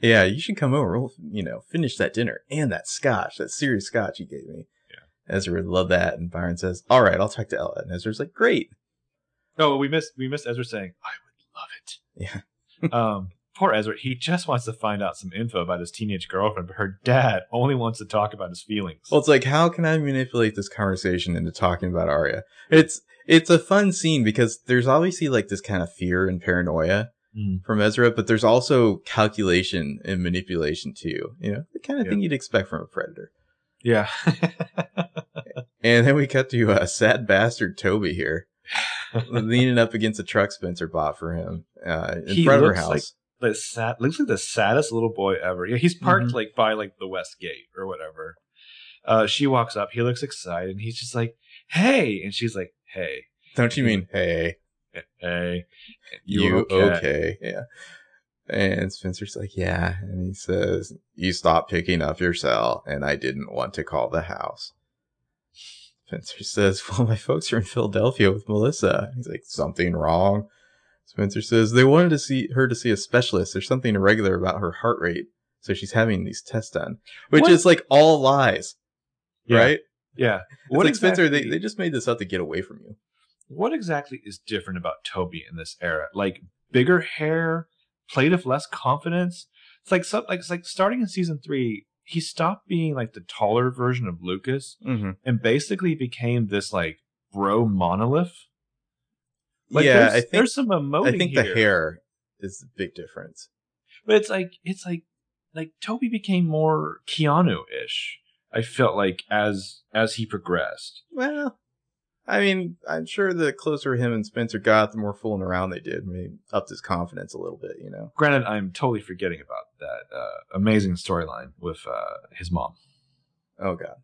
Yeah, you should come over. We'll, finish that dinner and that scotch, that serious scotch you gave me. Yeah, Ezra would love that. And Byron says, all right, I'll talk to Ella. And Ezra's like, great. No, we missed Ezra saying, I would love it. Yeah. Poor Ezra. He just wants to find out some info about his teenage girlfriend, but her dad only wants to talk about his feelings. Well, it's like, how can I manipulate this conversation into talking about Aria? It's a fun scene because there's obviously like this kind of fear and paranoia from Ezra, but there's also calculation and manipulation too. You know, the kind of thing you'd expect from a predator. Yeah. And then we cut to a sad bastard Toby here, leaning up against a truck Spencer bought for him in front of her house. Looks like the saddest little boy ever. Yeah, he's parked like by like the west gate or whatever. She walks up. He looks excited, and he's just like, "Hey!" And she's like, "Hey!" Don't you mean hey? Hey, you okay? Yeah. And Spencer's like, "Yeah," and he says, "You stopped picking up your cell, and I didn't want to call the house." Spencer says, "Well, my folks are in Philadelphia with Melissa." He's like, "Something wrong?" Spencer says they wanted her to see a specialist. There's something irregular about her heart rate, so she's having these tests done, which is like all lies, right? Yeah. What exactly, Spencer? They just made this up to get away from you. What exactly is different about Toby in this era? Like bigger hair, played with less confidence. It's like starting in season 3, he stopped being like the taller version of Lucas and basically became this like bro monolith. Like there's some emoting. I think the hair is the big difference. But it's like Toby became more Keanu-ish. I felt like as he progressed. Well, I mean, I'm sure the closer him and Spencer got, the more fooling around they did. I mean, upped his confidence a little bit, you know. Granted, I'm totally forgetting about that amazing storyline with his mom. Oh God,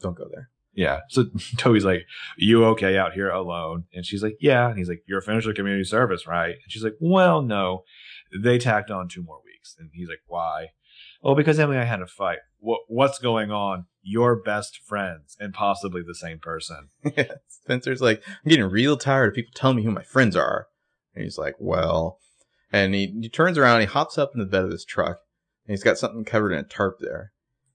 don't go there. Yeah. So Toby's like, you okay out here alone? And she's like, yeah. And he's like, you're finished with community service, right? And she's like, well, no. They tacked on 2 more weeks. And he's like, why? Oh, because Emily and I had a fight. What's going on? Your best friends and possibly the same person. Yeah. Spencer's like, I'm getting real tired of people telling me who my friends are. And he's like, well. And he turns around and he hops up in the bed of his truck. And he's got something covered in a tarp there.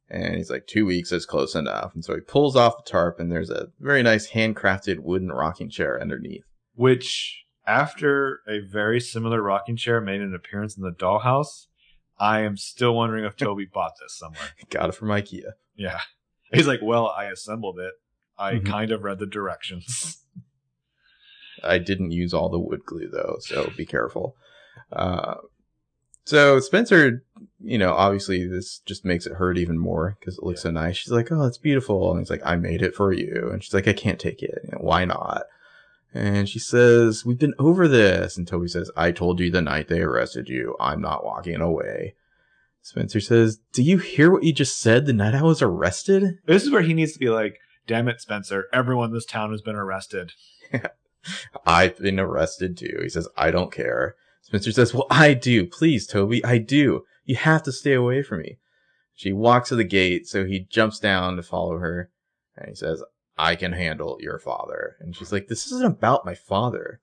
And he's like, 2 weeks is close enough. And so he pulls off the tarp, and there's a very nice handcrafted wooden rocking chair underneath. Which, after a very similar rocking chair made an appearance in the dollhouse, I am still wondering if Toby bought this somewhere. Got it from Ikea. Yeah. He's like, well, I assembled it. I kind of read the directions. I didn't use all the wood glue, though, so be careful. So Spencer, obviously this just makes it hurt even more because it looks so nice. She's like, oh, it's beautiful. And he's like, I made it for you. And she's like, I can't take it. Why not? And she says, we've been over this. And Toby says, I told you the night they arrested you. I'm not walking away. Spencer says, do you hear what you just said the night I was arrested? This is where he needs to be like, damn it, Spencer. Everyone in this town has been arrested. I've been arrested too. He says, I don't care. Spencer says, well, I do. Please, Toby, I do. You have to stay away from me. She walks to the gate, so he jumps down to follow her. And he says, I can handle your father. And she's like, this isn't about my father.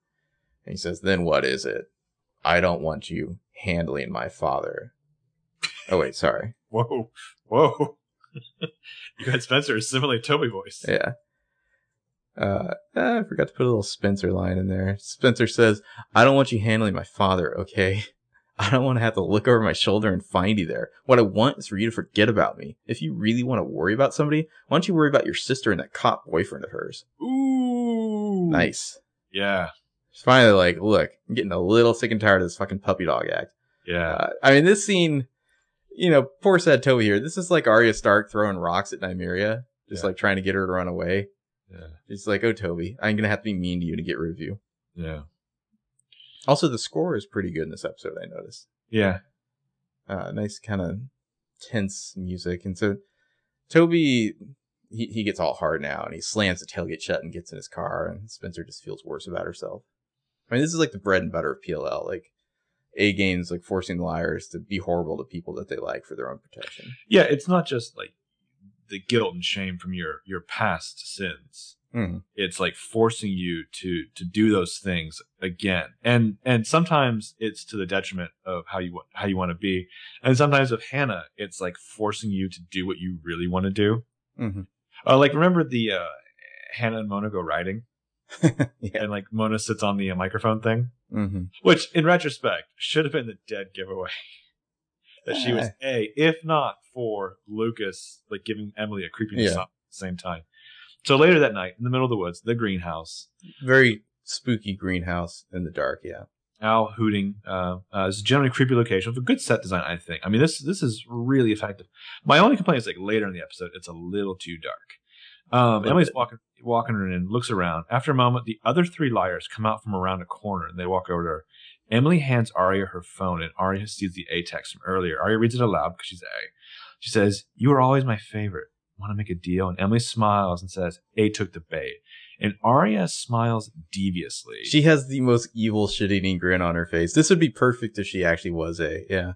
And he says, then what is it? I don't want you handling my father. Oh, wait, sorry. Whoa. You had Spencer assimilate Toby voice. Yeah. I forgot to put a little Spencer line in there. Spencer says, I don't want you handling my father, okay? I don't want to have to look over my shoulder and find you there. What I want is for you to forget about me. If you really want to worry about somebody, why don't you worry about your sister and that cop boyfriend of hers? Ooh. Nice. Yeah. She's finally like, look, I'm getting a little sick and tired of this fucking puppy dog act. Yeah. I mean, this scene, poor sad Toby here. This is like Arya Stark throwing rocks at Nymeria, just like trying to get her to run away. Yeah. It's like, oh, Toby, I'm going to have to be mean to you to get rid of you. Yeah. Also, the score is pretty good in this episode, I noticed. Yeah. Nice kind of tense music. And so Toby, he gets all hard now, and he slams the tailgate shut and gets in his car, and Spencer just feels worse about herself. I mean, this is like the bread and butter of PLL. Like, A-game's like forcing liars to be horrible to people that they like for their own protection. Yeah, it's not just like the guilt and shame from your past sins. Mm-hmm. It's like forcing you to do those things again, and sometimes it's to the detriment of how you want to be, and sometimes with Hannah, it's like forcing you to do what you really want to do. Mm-hmm. Like remember the Hannah and Mona go riding, yeah. And like Mona sits on the microphone thing, mm-hmm. which in retrospect should have been the dead giveaway that she was if not for Lucas like giving Emily a creepiness up at the same time. So later that night, in the middle of the woods, the greenhouse. Very spooky greenhouse in the dark, yeah. Owl hooting. It's a generally creepy location with a good set design, I think. I mean, this is really effective. My only complaint is like later in the episode, it's a little too dark. Emily's walking in, looks around. After a moment, the other three liars come out from around a corner, and they walk over to her. Emily hands Aria her phone, and Aria sees the A text from earlier. Aria reads it aloud because she's A. She says, "You are always my favorite. Want to make a deal?" And Emily smiles and says, "A took the bait." And Aria smiles deviously. She has the most evil shit-eating grin on her face. This would be perfect if she actually was A. Yeah.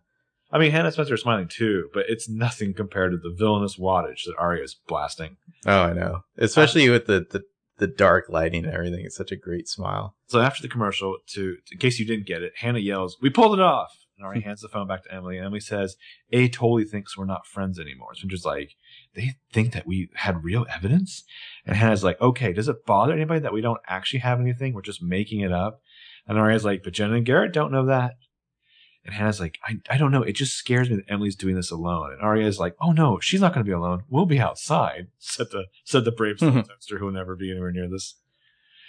I mean, Hannah Spencer is smiling too, but it's nothing compared to the villainous wattage that Aria is blasting. Oh, I know. Especially with the dark lighting and everything. It's such a great smile. So after the commercial, in case you didn't get it, Hannah yells, "We pulled it off!" And Aria hands the phone back to Emily. And Emily says, "A totally thinks we're not friends anymore." So I'm just like, they think that we had real evidence? And Hannah's like, "Okay, does it bother anybody that we don't actually have anything? We're just making it up." And Aria's like, "But Jenna and Garrett don't know that." And Hannah's like, I don't know. It just scares me that Emily's doing this alone. And Aria's like, "Oh no, she's not going to be alone. We'll be outside," said the brave monster who will never be anywhere near this.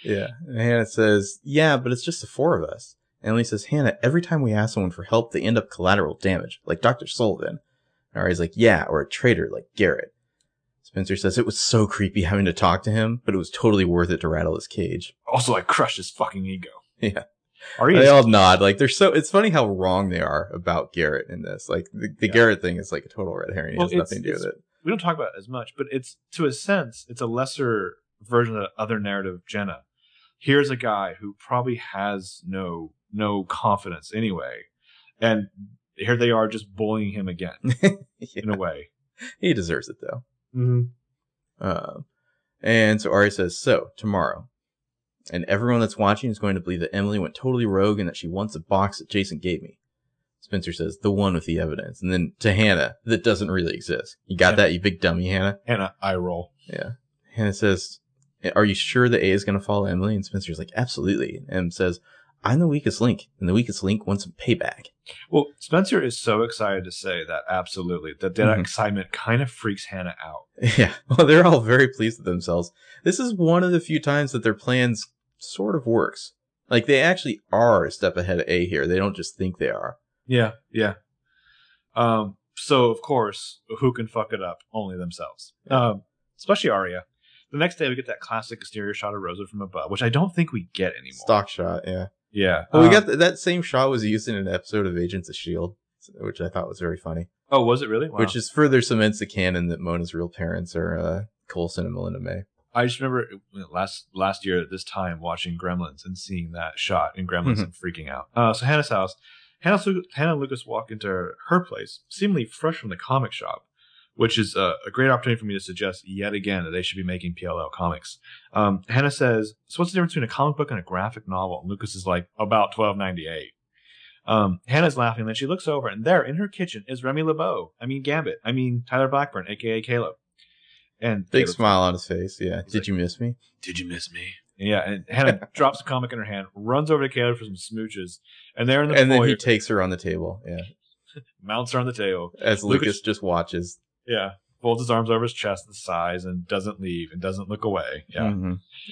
Yeah. And Hannah says, "Yeah, but it's just the four of us." And Emily says, "Hannah, every time we ask someone for help, they end up collateral damage, like Dr. Sullivan." And Aria's like, "Yeah, or a traitor like Garrett." Spencer says, "It was so creepy having to talk to him, but it was totally worth it to rattle his cage. Also, I crushed his fucking ego." Yeah. They all nod. Like, they're so, it's funny how wrong they are about Garrett in this. Like, the Garrett thing is like a total red herring. Well, it has nothing to do with it. We don't talk about it as much, but it's, to a sense, it's a lesser version of the other narrative of Jenna. Here's a guy who probably has no confidence anyway, and here they are just bullying him again. In a way, he deserves it though. Mm-hmm. And so Aria says, "So tomorrow, and everyone that's watching is going to believe that Emily went totally rogue and that she wants a box that Jason gave me." Spencer says, "The one with the evidence." And then to Hannah, "That doesn't really exist. You got that, you big dummy, Hannah." Hannah eye roll. Yeah. Hannah says, "Are you sure that A is going to follow Emily?" And Spencer's like, "Absolutely." And M says, "I'm the weakest link, and the weakest link wants some payback." Well, Spencer is so excited to say that, absolutely. That excitement kind of freaks Hannah out. Yeah, well, they're all very pleased with themselves. This is one of the few times that their plans sort of works. Like, they actually are a step ahead of A here. They don't just think they are. Yeah, yeah. So, of course, who can fuck it up? Only themselves. Especially Aria. The next day, we get that classic exterior shot of Rosewood from above, which I don't think we get anymore. Stock shot, yeah. Yeah. Well, we got that same shot was used in an episode of Agents of S.H.I.E.L.D., which I thought was very funny. Oh, was it really? Wow. Which is further cements the canon that Mona's real parents are Coulson and Melinda May. I just remember last year at this time watching Gremlins and seeing that shot in Gremlins and freaking out. So Hannah's house. Hannah and Lucas walk into her place, seemingly fresh from the comic shop, which is a great opportunity for me to suggest yet again that they should be making PLL comics. Hannah says, "So what's the difference between a comic book and a graphic novel?" And Lucas is like, "About $12.98. Hannah's laughing, and then she looks over, and there in her kitchen is Remy LeBeau. I mean Gambit. I mean Tyler Blackburn, a.k.a. Caleb. And big smile on his face, yeah. Did you miss me? Did you miss me? Yeah, and Hannah drops the comic in her hand, runs over to Caleb for some smooches, and they're in the foyer. Then he takes her on the table, yeah. Mounts her on the table. As Lucas just watches. Yeah, folds his arms over his chest and sighs and doesn't leave and doesn't look away. Yeah,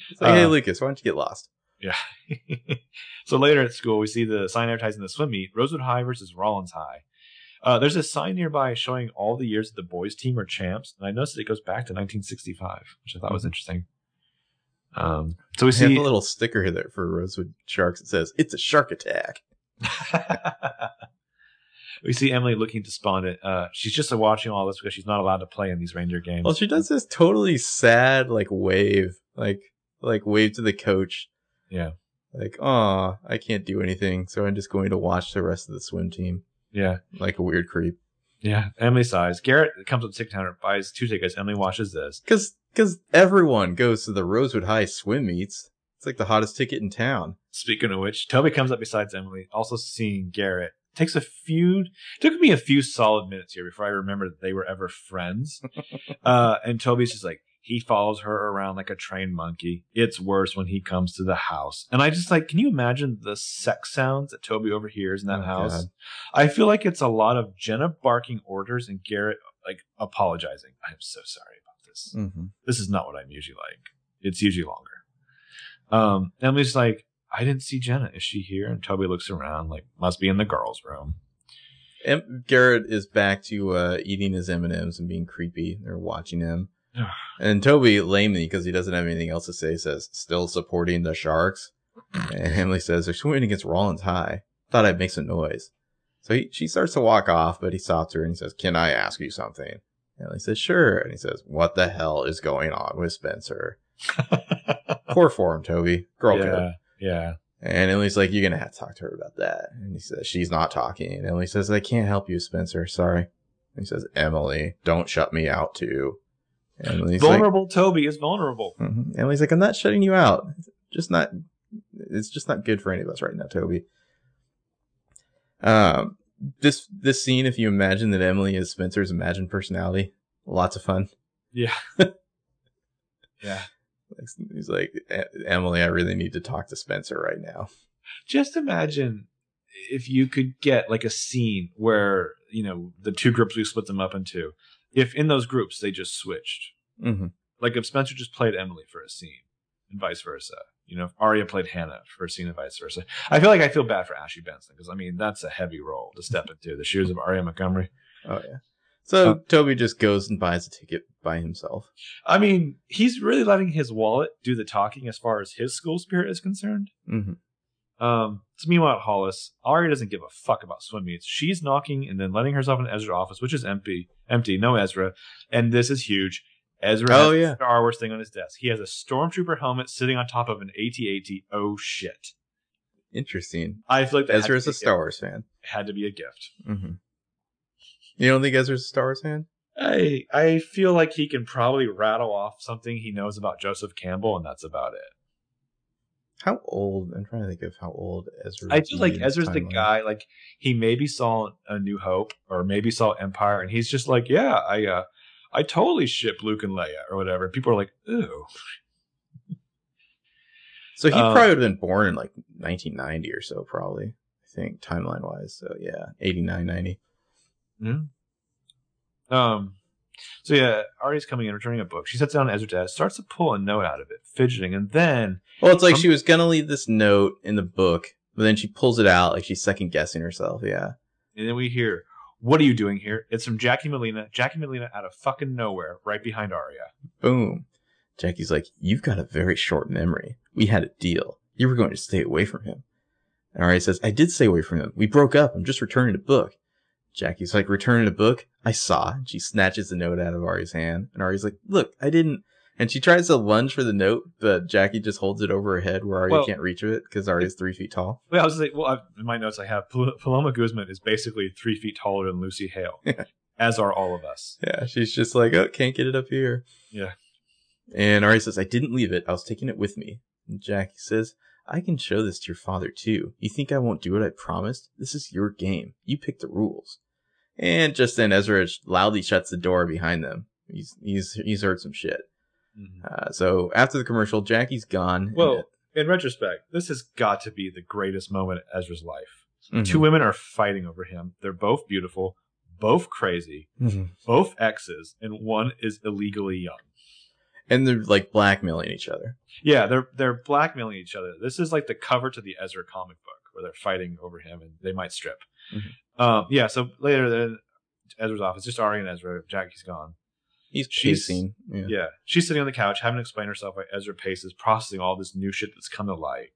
it's like, "Hey, Lucas, why don't you get lost?" Yeah. So later at school, we see the sign advertising the swim meet, Rosewood High versus Rollins High. There's a sign nearby showing all the years that the boys' team are champs, and I noticed that it goes back to 1965, which I thought was interesting. So we see a little sticker here that for Rosewood Sharks. It says, "It's a shark attack." We see Emily looking despondent. She's just watching all this because she's not allowed to play in these reindeer games. Well, she does this totally sad, wave to the coach. Yeah. I can't do anything, so I'm just going to watch the rest of the swim team. Yeah. Like a weird creep. Yeah. Emily sighs. Garrett comes up to $600, buys 2 tickets. Emily watches this. Because everyone goes to the Rosewood High swim meets. It's like the hottest ticket in town. Speaking of which, Toby comes up besides Emily, also seeing Garrett. Took me a few solid minutes here before I remembered that they were ever friends. And Toby's just like, he follows her around like a trained monkey. It's worse when he comes to the house. And I just can you imagine the sex sounds that Toby overhears in that house? God. I feel like it's a lot of Jenna barking orders and Garrett apologizing. I'm so sorry about this. Mm-hmm. This is not what I'm usually like. It's usually longer. Emily's like, I didn't see Jenna. Is she here? And Toby looks around must be in the girls' room. And Garrett is back to eating his M&Ms and being creepy. They're watching him. And Toby, lamely, because he doesn't have anything else to say, says, still supporting the Sharks. And Emily says, they're swimming against Rollins High. Thought I'd make some noise. So she starts to walk off, but he stops her and he says, can I ask you something? And Emily says, sure. And he says, what the hell is going on with Spencer? Poor form, Toby. Girl code. Yeah. And Emily's like, you're going to have to talk to her about that. And he says, she's not talking. And Emily says, I can't help you, Spencer. Sorry. And he says, Emily, don't shut me out too. Vulnerable Toby is vulnerable. Mm-hmm. Emily's like, I'm not shutting you out. It's just not good for any of us right now, Toby. This scene, if you imagine that Emily is Spencer's imagined personality, lots of fun. Yeah. Yeah. He's like, Emily, I really need to talk to Spencer right now. Just imagine if you could get a scene where, the two groups we split them up into, if in those groups they just switched. Mm-hmm. If Spencer just played Emily for a scene and vice versa. If Aria played Hannah for a scene and vice versa. I feel bad for Ashley Benson because, that's a heavy role to step into the shoes of Aria Montgomery. Oh, yeah. So Toby just goes and buys a ticket by himself. He's really letting his wallet do the talking as far as his school spirit is concerned. Mm-hmm. So meanwhile, Hollis, Aria doesn't give a fuck about swim meets. She's knocking and then letting herself in Ezra's office, which is empty, no Ezra. And this is huge. Ezra has a Star Wars thing on his desk. He has a stormtrooper helmet sitting on top of an AT-AT. Oh, shit. Interesting. I feel like that Ezra's a Star Wars fan. It had to be a gift. Mm-hmm. You don't think Ezra's a Star Wars fan? I feel like he can probably rattle off something he knows about Joseph Campbell, and that's about it. How old? I'm trying to think of how old Ezra is. I feel like Ezra's the guy, he maybe saw A New Hope, or maybe saw Empire, and he's just like, yeah, I totally ship Luke and Leia, or whatever. People are like, ew. So he probably would have been born in 1990 or so, probably, I think, timeline-wise. So yeah, 89, 90. Yeah. So yeah, Ari's coming in, returning a book. She sits down at Ezra's desk, starts to pull a note out of it, fidgeting, and then it's she was gonna leave this note in the book, but then she pulls it out, she's second guessing herself. Yeah. And then we hear, "What are you doing here?" It's from Jackie Molina. Jackie Molina out of fucking nowhere, right behind Aria. Boom. Jackie's like, "You've got a very short memory. We had a deal. You were going to stay away from him." And Aria says, "I did stay away from him. We broke up. I'm just returning a book." Jackie's like, "Returning a book? I saw." And she snatches the note out of Ari's hand. And Ari's like, "Look, I didn't." And she tries to lunge for the note, but Jackie just holds it over her head where Aria can't reach it because Aria's 3 feet tall. Well, I was like, in my notes I have Paloma Guzman is basically 3 feet taller than Lucy Hale, as are all of us. Yeah, she's just like, "Oh, can't get it up here." Yeah. And Aria says, "I didn't leave it. I was taking it with me." And Jackie says, "I can show this to your father, too. You think I won't do what I promised? This is your game. You pick the rules." And just then, Ezra loudly shuts the door behind them. He's heard some shit. Mm-hmm. So after the commercial, Jackie's gone. Well, in retrospect, this has got to be the greatest moment in Ezra's life. Mm-hmm. 2 women are fighting over him. They're both beautiful, both crazy, mm-hmm. both exes, and one is illegally young. And they're blackmailing each other. Yeah, they're blackmailing each other. This is the cover to the Ezra comic book where they're fighting over him and they might strip. Mm-hmm. So later in Ezra's office, just Aria and Ezra. Jackie's gone. chasing. Yeah. She's sitting on the couch, having to explain herself why Ezra Pace is processing all this new shit that's come to light.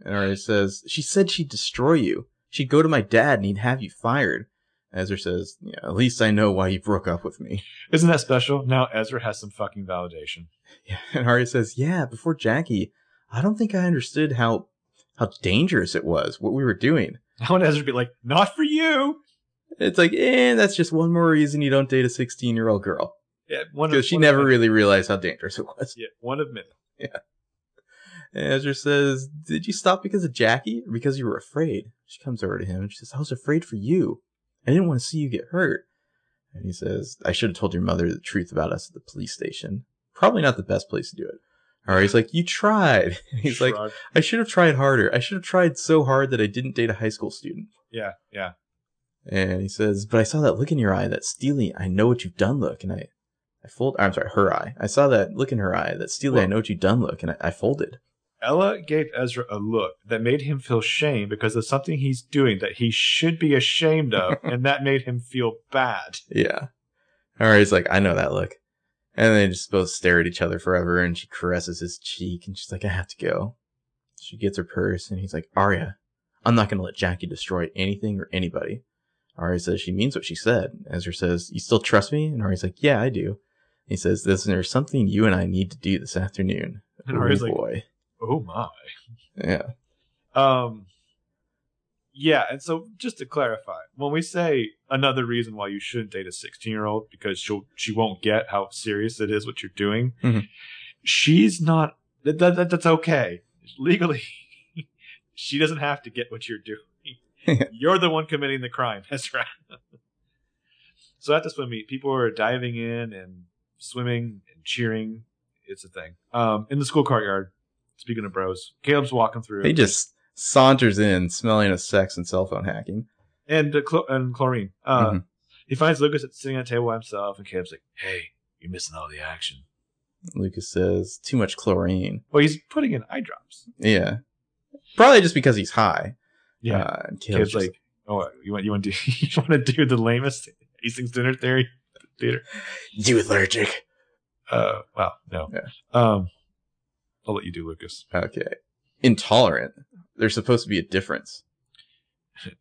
And Aria says, she said she'd destroy you. She'd go to my dad and he'd have you fired. Ezra says, yeah, at least I know why you broke up with me. Isn't that special? Now Ezra has some fucking validation. Yeah, and Aria says, yeah, before Jackie, I don't think I understood how dangerous it was, what we were doing. I want Ezra to be like, not for you. It's like, that's just one more reason you don't date a 16-year-old girl. Yeah, because she never really realized how dangerous it was. Yeah, one of many. Yeah. And Ezra says, did you stop because of Jackie or because you were afraid? She comes over to him and she says, I was afraid for you. I didn't want to see you get hurt. And he says, I should have told your mother the truth about us at the police station. Probably not the best place to do it. Ari's like, you tried. He's Shrug. Like, I should have tried harder. I should have tried so hard that I didn't date a high school student. Yeah, yeah. And he says, but I saw that look in your eye, that steely, I know what you've done look. And I folded. I'm sorry, her eye. I saw that look in her eye, that steely, I know what you've done look. And I folded. Ella gave Ezra a look that made him feel shame because of something he's doing that he should be ashamed of, and that made him feel bad. Yeah. Ari's like, I know that look. And they just both stare at each other forever, and she caresses his cheek, and she's like, I have to go. She gets her purse, and he's like, Aria, I'm not going to let Jackie destroy anything or anybody. Aria says she means what she said. Ezra says, you still trust me? And Ari's like, yeah, I do. He says, there's something you and I need to do this afternoon. And Ari's like, boy. Oh my. Yeah. Yeah, and so just to clarify, when we say another reason why you shouldn't date a 16-year-old because she won't get how serious it is what you're doing, mm-hmm. She's not... That's okay. Legally, she doesn't have to get what you're doing. You're the one committing the crime. That's right. So at the swim meet, people are diving in and swimming and cheering. It's a thing. In the school courtyard, speaking of bros, Caleb's walking through. He just saunters in, smelling of sex and cell phone hacking. And chlorine. Mm-hmm. He finds Lucas sitting at a table by himself, and Caleb's like, hey, you're missing all the action. Lucas says, too much chlorine. Well, he's putting in eye drops. Yeah. Probably just because he's high. Yeah. Caleb's like, oh, you want to do the lamest Hastings dinner theater? You allergic. Well, no. Yeah. I'll let you do Lucas. Okay. Intolerant. There's supposed to be a difference.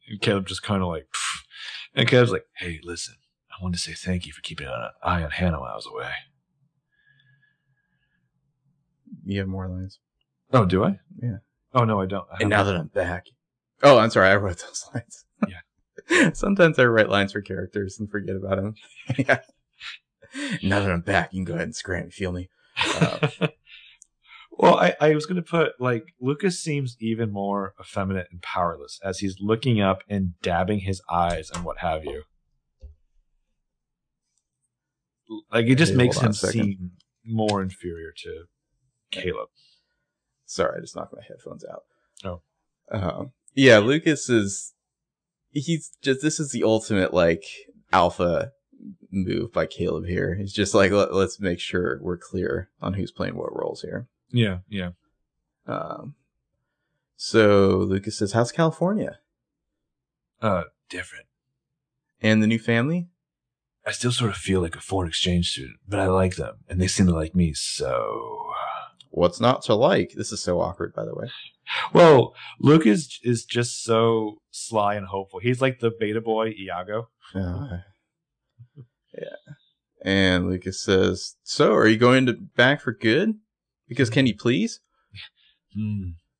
And Caleb just kind of like, pfft. And Caleb's like, hey, listen, I wanted to say thank you for keeping an eye on Hannah while I was away. You have more lines. Oh, do I? Yeah. Oh, no, I don't. And now that I'm back. Oh, I'm sorry. I wrote those lines. Yeah. Sometimes I write lines for characters and forget about them. Yeah. Now that I'm back, you can go ahead and scram and feel me. Well, I was going to put, like, Lucas seems even more effeminate and powerless as he's looking up and dabbing his eyes and what have you. Like, it just makes him seem more inferior to Caleb. Sorry, I just knocked my headphones out. Oh. Yeah, Lucas is... He's just... This is the ultimate, like, alpha move by Caleb here. He's just like, let's make sure we're clear on who's playing what roles here. Yeah, yeah. So Lucas says, how's California? Different. And the new family? I still sort of feel like a foreign exchange student, but I like them, and they seem to like me, so... What's not to like? This is so awkward, by the way. Well, Lucas is just so sly and hopeful. He's like the beta boy Iago. Yeah. And Lucas says, so, are you going back for good? Because can you please?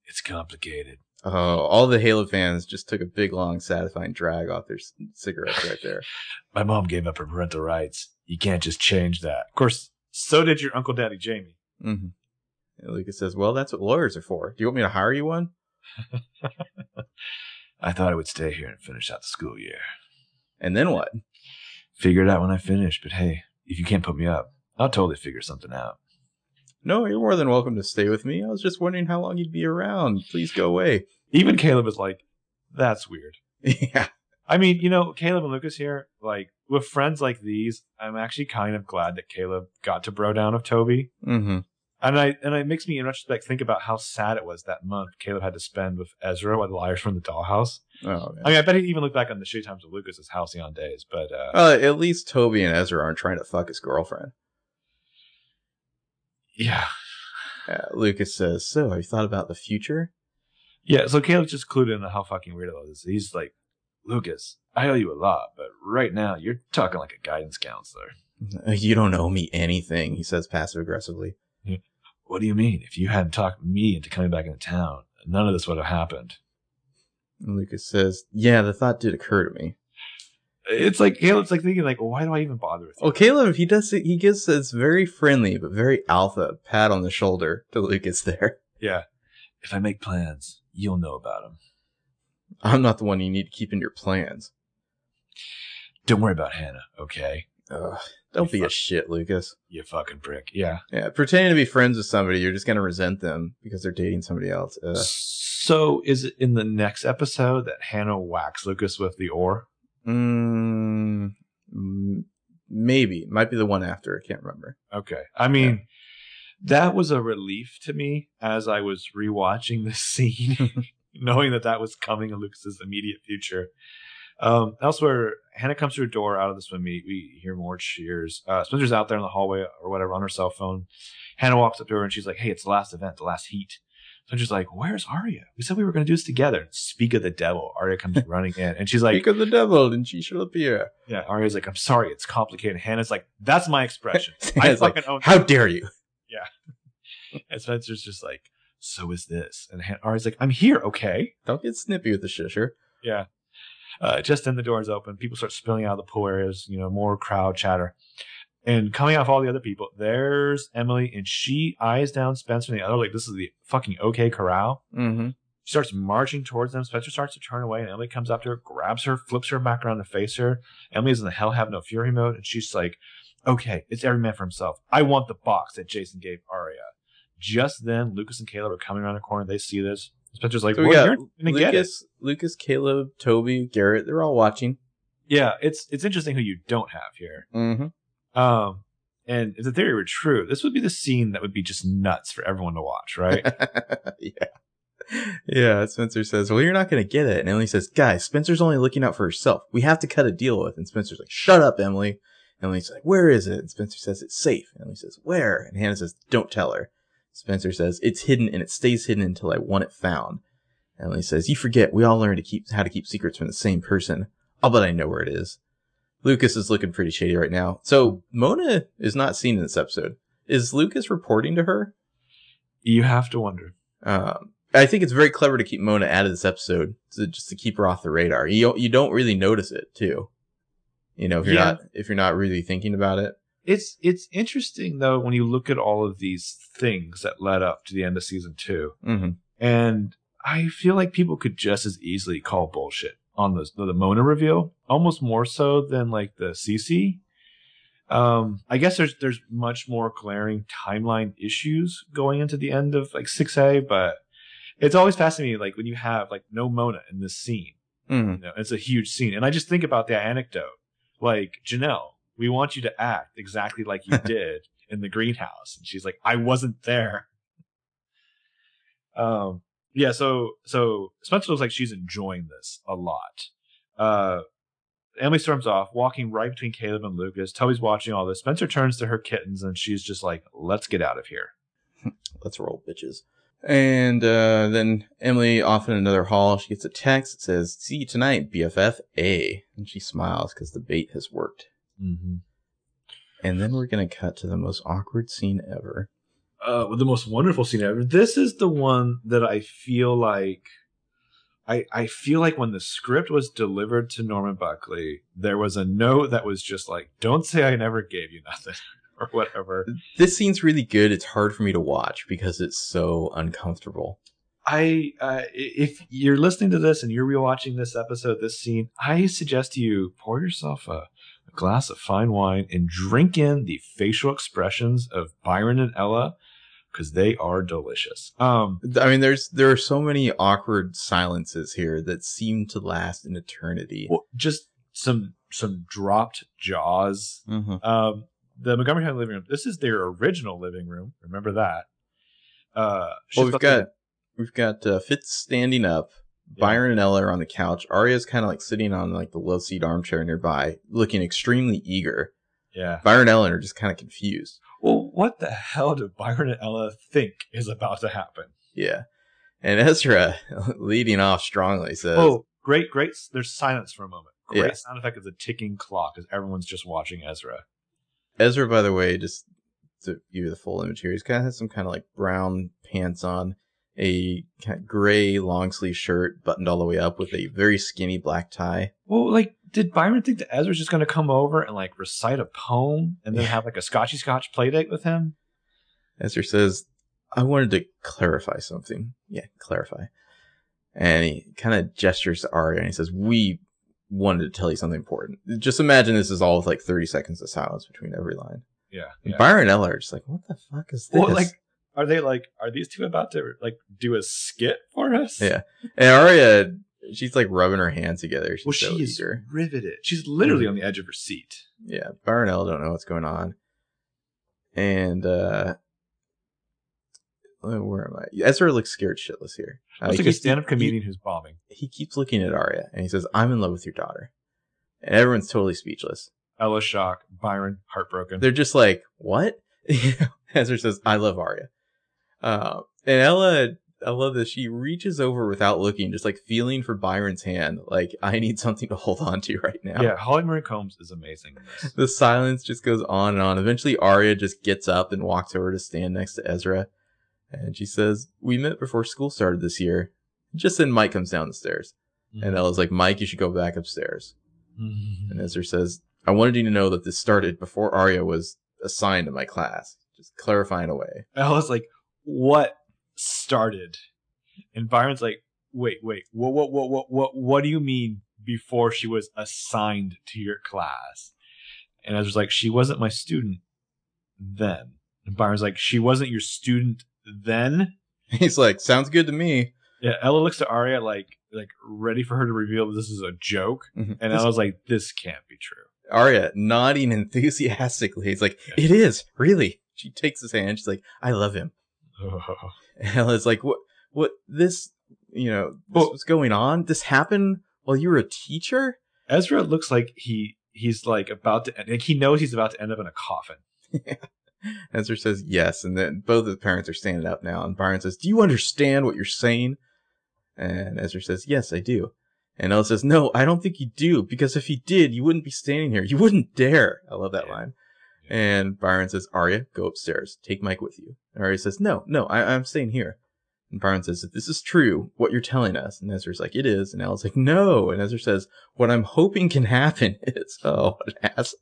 It's complicated. Oh, all the Halo fans just took a big, long, satisfying drag off their cigarettes right there. My mom gave up her parental rights. You can't just change that. Of course, so did your Uncle Daddy Jamie. Mm-hmm. And Lucas says, well, that's what lawyers are for. Do you want me to hire you one? I thought I would stay here and finish out the school year. And then what? Figure it out when I finish. But hey, if you can't put me up, I'll totally figure something out. No, you're more than welcome to stay with me. I was just wondering how long you'd be around. Please go away. Even Caleb is like, that's weird. Yeah. I mean, you know, Caleb and Lucas here, like, with friends like these, I'm actually kind of glad that Caleb got to bro down with Toby. Mm-hmm. And it makes me in retrospect think about how sad it was that month Caleb had to spend with Ezra while the liars from the dollhouse. Oh, yeah. I mean, I bet he even looked back on the shitty times of Lucas's halcyon on days, but at least Toby and Ezra aren't trying to fuck his girlfriend. Yeah. Lucas says, "So, have you thought about the future?" Yeah, so Caleb's just clued in on how fucking weird it was. He's like, "Lucas, I owe you a lot, but right now you're talking like a guidance counselor." "You don't owe me anything," he says passive aggressively. "What do you mean? If you hadn't talked me into coming back into town, none of this would have happened." And Lucas says, "Yeah, the thought did occur to me." It's like Caleb's like thinking, like, why do I even bother with you? Well, Caleb, he gives this very friendly but very alpha pat on the shoulder to Lucas there. Yeah. "If I make plans, you'll know about them." "I'm not the one you need to keep in your plans." "Don't worry about Hannah, okay?" "Ugh, don't be a shit, Lucas. You fucking prick." Yeah. Yeah. Pretending to be friends with somebody, you're just going to resent them because they're dating somebody else. So is it in the next episode that Hannah whacks Lucas with the oar? Maybe. Might be the one after. I can't remember. Okay. I mean, that was a relief to me as I was rewatching this scene, knowing that that was coming in Lucas's immediate future. Elsewhere, Hannah comes to her door out of this one. We hear more cheers. Spencer's out there in the hallway or whatever on her cell phone. Hannah walks up to her and she's like, "Hey, it's the last event, the last heat." Spencer's like, "Where's Aria? We said we were going to do this together." Speak of the devil. Aria comes running in and she's like, "Speak of the devil and she shall appear." Yeah. Aria's like, "I'm sorry. It's complicated." And Hannah's like, "That's my expression. I fucking like, own. How dare you?" Yeah. And Spencer's just like, "So is this." And Aria's like, "I'm here. Okay. Don't get snippy with the shisher." Yeah. Just then the door is open. People start spilling out of the pool areas, more crowd chatter. And coming off all the other people, there's Emily, and she eyes down Spencer and the other like, this is the fucking okay corral. Mm-hmm. She starts marching towards them. Spencer starts to turn away, and Emily comes up to her, grabs her, flips her back around to face her. Emily is in the hell have no fury mode, and she's like, "Okay, it's every man for himself. I want the box that Jason gave Aria." Just then, Lucas and Caleb are coming around the corner. They see this. Spencer's like, so "Well, you're gonna get it." Lucas, Caleb, Toby, Garrett, they're all watching. Yeah, it's interesting who you don't have here. Mm-hmm. And if the theory were true, this would be the scene that would be just nuts for everyone to watch, right? Yeah. Spencer says, "Well, you're not gonna get it," and Emily says, "Guys, Spencer's only looking out for herself. We have to cut a deal with." And Spencer's like, "Shut up, Emily." And Emily's like, "Where is it?" And Spencer says, "It's safe." And Emily says, "Where?" And Hannah says, "Don't tell her." Spencer says, "It's hidden, and it stays hidden until I want it found." Emily says, "You forget, we all learn how to keep secrets from the same person. I'll bet I know where it is." Lucas is looking pretty shady right now. So Mona is not seen in this episode. Is Lucas reporting to her? You have to wonder. I think it's very clever to keep Mona out of this episode, just to keep her off the radar. You don't really notice it, too. If you're not really thinking about it. It's interesting, though, when you look at all of these things that led up to the end of season 2. Mm-hmm. And I feel like people could just as easily call bullshit on the Mona reveal, almost more so than like the Cece. I guess there's much more glaring timeline issues going into the end of like 6A, but it's always fascinating like when you have like no Mona in this scene. Mm-hmm. It's a huge scene. And I just think about the anecdote, like Janelle. "We want you to act exactly like you did in the greenhouse." And she's like, "I wasn't there." Yeah. So Spencer looks like she's enjoying this a lot. Emily storms off, walking right between Caleb and Lucas. Toby's watching all this. Spencer turns to her kittens and she's just like, "Let's get out of here. Let's roll, bitches." And then Emily off in another hall. She gets a text that says, "See you tonight, BFFA." And she smiles because the bait has worked. Mm-hmm. And then we're going to cut to the most awkward scene ever. The most wonderful scene ever. This is the one that I feel like when the script was delivered to Norman Buckley, there was a note that was just like, "Don't say I never gave you nothing," or whatever. This scene's really good. It's hard for me to watch because it's so uncomfortable. If you're listening to this and you're rewatching this episode, this scene, I suggest you pour yourself a glass of fine wine and drink in the facial expressions of Byron and Ella, because they are delicious. There are so many awkward silences here that seem to last an eternity. Well, just some dropped jaws. Mm-hmm. the Montgomery County living room. This is their original living room. Remember that. Well, we've got Fitz standing up. Yeah. Byron and Ella are on the couch. Aria's kind of like sitting on like the low seat armchair nearby, looking extremely eager. Yeah. Byron and Ella are just kind of confused. Well, what the hell do Byron and Ella think is about to happen? Yeah. And Ezra, leading off strongly, says... Oh, great. There's silence for a moment. Great sound effect of the ticking clock as everyone's just watching Ezra. Ezra, by the way, just to give you the full image here, he's kind of has some kind of like brown pants on, a kind of gray long sleeve shirt buttoned all the way up with a very skinny black tie. Well, like, did Byron think that Ezra's just going to come over and like recite a poem and then have like a Scotchy-Scotch play date with him? Ezra says... I wanted to clarify something. Yeah, clarify. And he kind of gestures to Aria and he says, we wanted to tell you something important. Just imagine this is all with like 30 seconds of silence between every line. Yeah. Byron and Ella are just like, what the fuck is this? Well, like, are these two about to like do a skit for us? Yeah. And Aria, she's like rubbing her hands together. She's riveted. She's literally on the edge of her seat. Yeah. Byron and Ella don't know what's going on. And, where am I? Ezra looks scared shitless here. Looks like a stand-up comedian who's bombing. He keeps looking at Aria, and he says, I'm in love with your daughter. And everyone's totally speechless. Ella shocked. Byron, heartbroken. They're just like, what? Ezra says, I love Aria. And Ella, I love this. She reaches over without looking, just like feeling for Byron's hand. Like, I need something to hold on to right now. Yeah, Holly Marie Combs is amazing in this. The silence just goes on and on. Eventually, Aria just gets up and walks over to stand next to Ezra. And she says, we met before school started this year. Just then Mike comes down the stairs. Mm-hmm. And Ella's like, Mike, you should go back upstairs. Mm-hmm. And Ezra says, I wanted you to know that this started before Aria was assigned to my class. Just clarifying away. Ella's like, what started? And Byron's like, wait, what do you mean before she was assigned to your class? And Ezra's like, she wasn't my student then. And Byron's like, she wasn't your student then? He's like, sounds good to me. Yeah, Ella looks to Aria like ready for her to reveal that this is a joke. Mm-hmm. And Ella's like, this can't be true. Aria nodding enthusiastically. He's like, It is, really. She takes his hand. She's like, I love him. Oh. And Ella's like, what this, what's going on? This happened while you were a teacher? Ezra looks like he's like about to end, like he knows he's about to end up in a coffin. Yeah. Ezra says yes, and then both of the parents are standing up now, and Byron says, do you understand what you're saying? And Ezra says, yes, I do. And Ella says, no, I don't think you do, because if you did, you wouldn't be standing here. You wouldn't dare. I love that line. Yeah. And Byron says, Aria, go upstairs. Take Mike with you. And Aria says, no, I'm staying here. And Byron says, if this is true, what you're telling us. And Ezra's like, it is. And Ella's like, no. And Ezra says, what I'm hoping can happen is, oh, what an ass.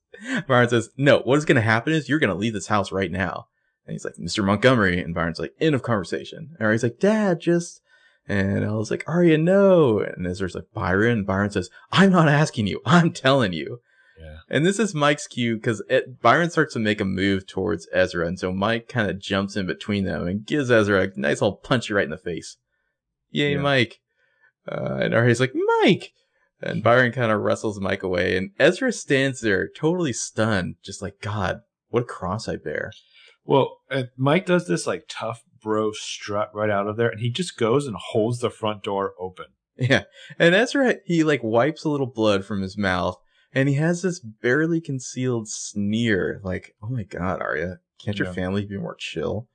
Byron says, no, what is going to happen is you're going to leave this house right now. And he's like, Mr. Montgomery. And Byron's like, end of conversation. And Aria's like, Dad, just. And Ella's like, Aria, no. And Ezra's like, Byron. And Byron says, I'm not asking you. I'm telling you. Yeah. And this is Mike's cue because Byron starts to make a move towards Ezra. And so Mike kind of jumps in between them and gives Ezra a nice old punch right in the face. Yay, yeah. Mike. And Aria's like, Mike. And Byron kind of wrestles Mike away. And Ezra stands there totally stunned, just like, God, what a cross I bear. Well, Mike does this like tough bro strut right out of there. And he just goes and holds the front door open. Yeah. And Ezra, he like wipes a little blood from his mouth. And he has this barely concealed sneer, like, oh my God, Aria, can't your family be more chill?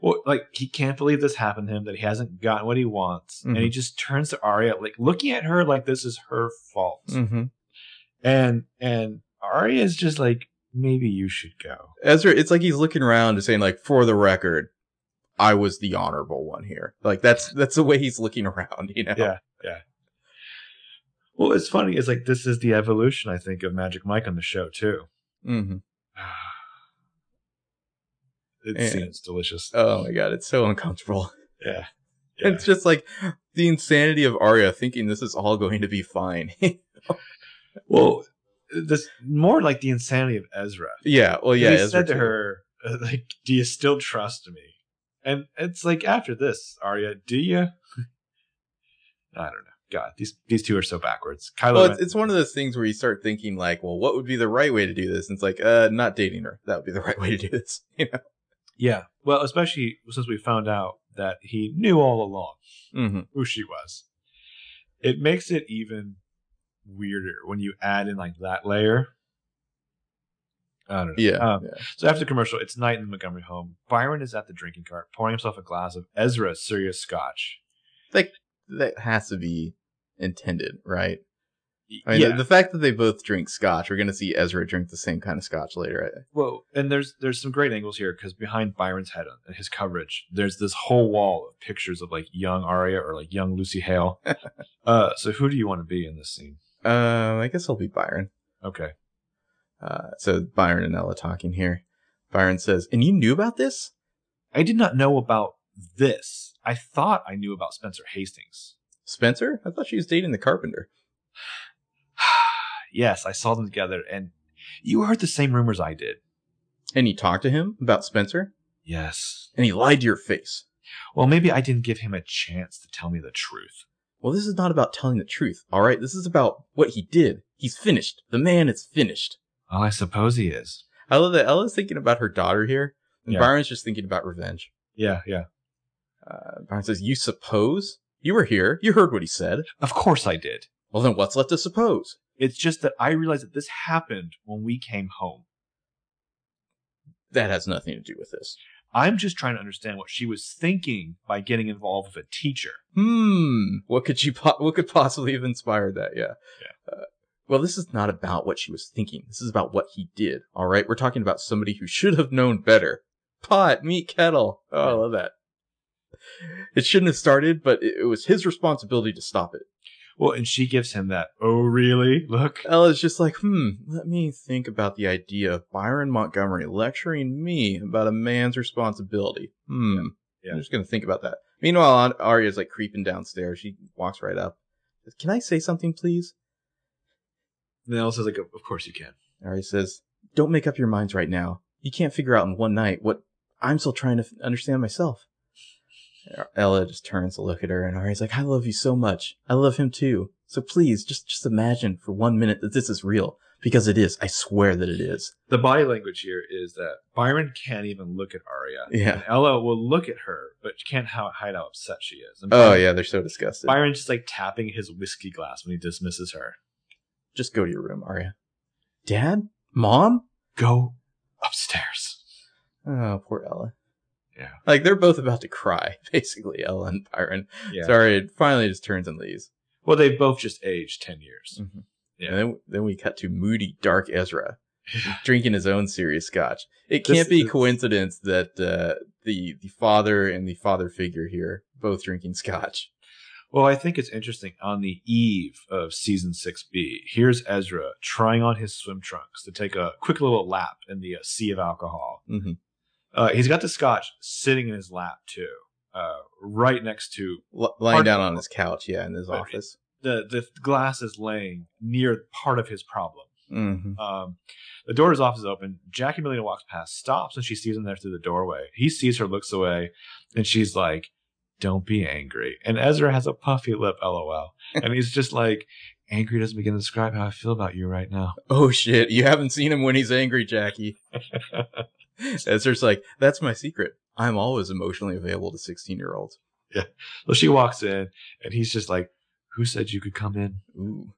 Well, like, he can't believe this happened to him, that he hasn't gotten what he wants. Mm-hmm. And he just turns to Aria, like, looking at her like this is her fault. Mm-hmm. And Aria's just like, maybe you should go. Ezra, it's like he's looking around and saying, like, for the record, I was the honorable one here. Like, that's the way he's looking around, Yeah. Well, it's funny. It's like, this is the evolution, I think, of Magic Mike on the show, too. Mm-hmm. Seems delicious. Oh, my God. It's so uncomfortable. Yeah. It's just like the insanity of Aria thinking this is all going to be fine. Well, this more like the insanity of Ezra. Yeah. Well, yeah. He said to her, like, do you still trust me? And it's like, after this, Aria, do you? I don't know. God, these two are so backwards. Kylo. Well, it's one of those things where you start thinking like, well, what would be the right way to do this? And it's like, not dating her. That would be the right way to do this. You know? Yeah. Well, especially since we found out that he knew all along who she was. It makes it even weirder when you add in like that layer. I don't know. Yeah, So after the commercial, it's night in the Montgomery home. Byron is at the drinking cart, pouring himself a glass of Ezra Serious Scotch. Like, that has to be intended, right? I mean, the fact that they both drink scotch, we're going to see Ezra drink the same kind of scotch later. Well, and there's some great angles here, because behind Byron's head and his coverage, there's this whole wall of pictures of like young Aria or like young Lucy Hale. So who do you want to be in this scene? I guess I'll be Byron. Okay. So Byron and Ella talking here. Byron says, "And you knew about this?" "I did not know about this. I thought I knew about Spencer Hastings." "Spencer? I thought she was dating the carpenter." "Yes, I saw them together, and you heard the same rumors I did." "And you talked to him about Spencer?" "Yes." "And he lied to your face?" "Well, maybe I didn't give him a chance to tell me the truth." "Well, this is not about telling the truth, all right? This is about what he did. He's finished. The man is finished." "Well, I suppose he is." I love that Ella's thinking about her daughter here, and Byron's just thinking about revenge. Yeah, yeah. Byron says, "You suppose? You were here. You heard what he said." "Of course I did." "Well, then what's left to suppose?" "It's just that I realized that this happened when we came home." "That has nothing to do with this." "I'm just trying to understand what she was thinking by getting involved with a teacher." What could possibly have inspired that? Yeah. Well, this is not about what she was thinking. This is about what he did. All right. We're talking about somebody who should have known better. Pot, meat, kettle. Oh, I love that. It shouldn't have started, but it was his responsibility to stop it. Well, and she gives him that, "Oh, really?" look. Ella's just like, let me think about the idea of Byron Montgomery lecturing me about a man's responsibility. Yeah. I'm just going to think about that. Meanwhile, Aria's like creeping downstairs. She walks right up. Says, "Can I say something, please?" And Ella says, like, "Of course you can." Aria says, "Don't make up your minds right now. You can't figure out in one night what I'm still trying to understand myself." Ella just turns to look at her, and Aria's like, "I love you so much. I love him too. So please, just imagine for 1 minute that this is real. Because it is. I swear that it is." The body language here is that Byron can't even look at Aria. Yeah. And Ella will look at her, but can't hide how upset she is. And Byron, they're so disgusted. Byron's just like tapping his whiskey glass when he dismisses her. "Just go to your room, Aria." "Dad? Mom? Go upstairs." Oh, poor Ella. Yeah. Like, they're both about to cry, basically, Ella and Byron. Yeah. Sorry, it finally just turns and leaves. Well, they've both just aged 10 years. Mm-hmm. Yeah. And then we cut to moody, dark Ezra, drinking his own serious scotch. It can't be coincidence that the father and the father figure here both drinking scotch. Well, I think it's interesting. On the eve of season 6B, here's Ezra trying on his swim trunks to take a quick little lap in the sea of alcohol. Mm-hmm. He's got the scotch sitting in his lap, too, right next to... lying down on his couch, in his office. The glass is laying near part of his problem. Mm-hmm. The door to his office is open. Jackie Molina walks past, stops, and she sees him there through the doorway. He sees her, looks away, and she's like, "Don't be angry." And Ezra has a puffy lip, LOL. And he's just like, "Angry doesn't begin to describe how I feel about you right now." Oh, shit. You haven't seen him when he's angry, Jackie. Ezra's like, "That's my secret. I'm always emotionally available to 16-year-olds. Yeah. So she walks in, and he's just like, "Who said you could come in?" Ooh.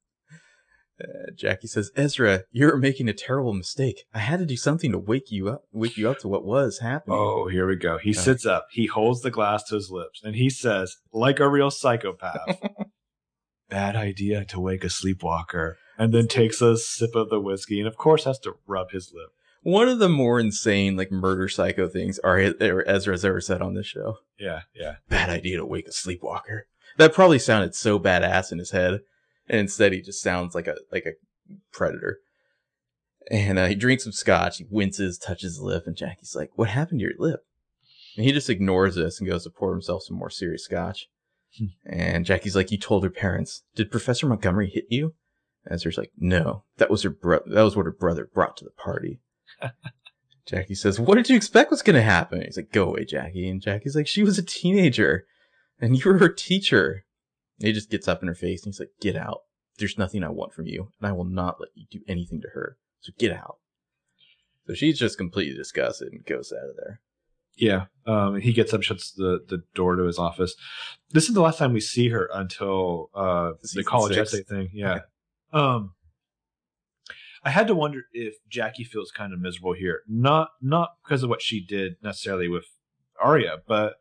Jackie says, "Ezra, you're making a terrible mistake. I had to do something to wake you up to what was happening." Oh, here we go. He sits up. He holds the glass to his lips, and he says, like a real psychopath, "Bad idea to wake a sleepwalker," and then takes a sip of the whiskey, and of course has to rub his lip. One of the more insane, like, murder psycho things Ezra's ever said on this show. Yeah, yeah. "Bad idea to wake a sleepwalker." That probably sounded so badass in his head. And instead, he just sounds like a predator. And he drinks some scotch. He winces, touches his lip. And Jackie's like, "What happened to your lip?" And he just ignores this and goes to pour himself some more serious scotch. And Jackie's like, "You told her parents. Did Professor Montgomery hit you?" And Ezra's like, "No, that was that was what her brother brought to the party." Jackie says, "What did you expect was going to happen?" He's like, "Go away, Jackie." And Jackie's like, "She was a teenager. And you were her teacher. He just gets up in her face and he's like, get out. There's nothing I want from you, and I will not let you do anything to her. So get out. So she's just completely disgusted and goes out of there. Yeah. He gets up, shuts the door to his office. This is the last time we see her until the college essay thing. Yeah. Okay. I had to wonder if Jackie feels kind of miserable here. Not because of what she did necessarily with Aria, but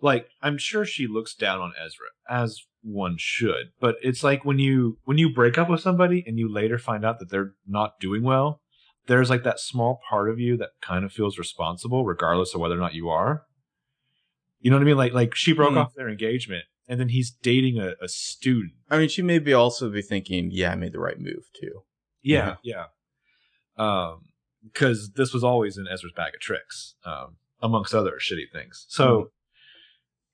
like I'm sure she looks down on Ezra, as one should. But it's like when you break up with somebody and you later find out that they're not doing well, there's like that small part of you that kind of feels responsible, regardless of whether or not you are. You know what I mean? Like she broke off their engagement, and then he's dating a student. I mean, she may be also be thinking, yeah, I made the right move too. Yeah, yeah. Because this was always in Ezra's bag of tricks, amongst other shitty things. So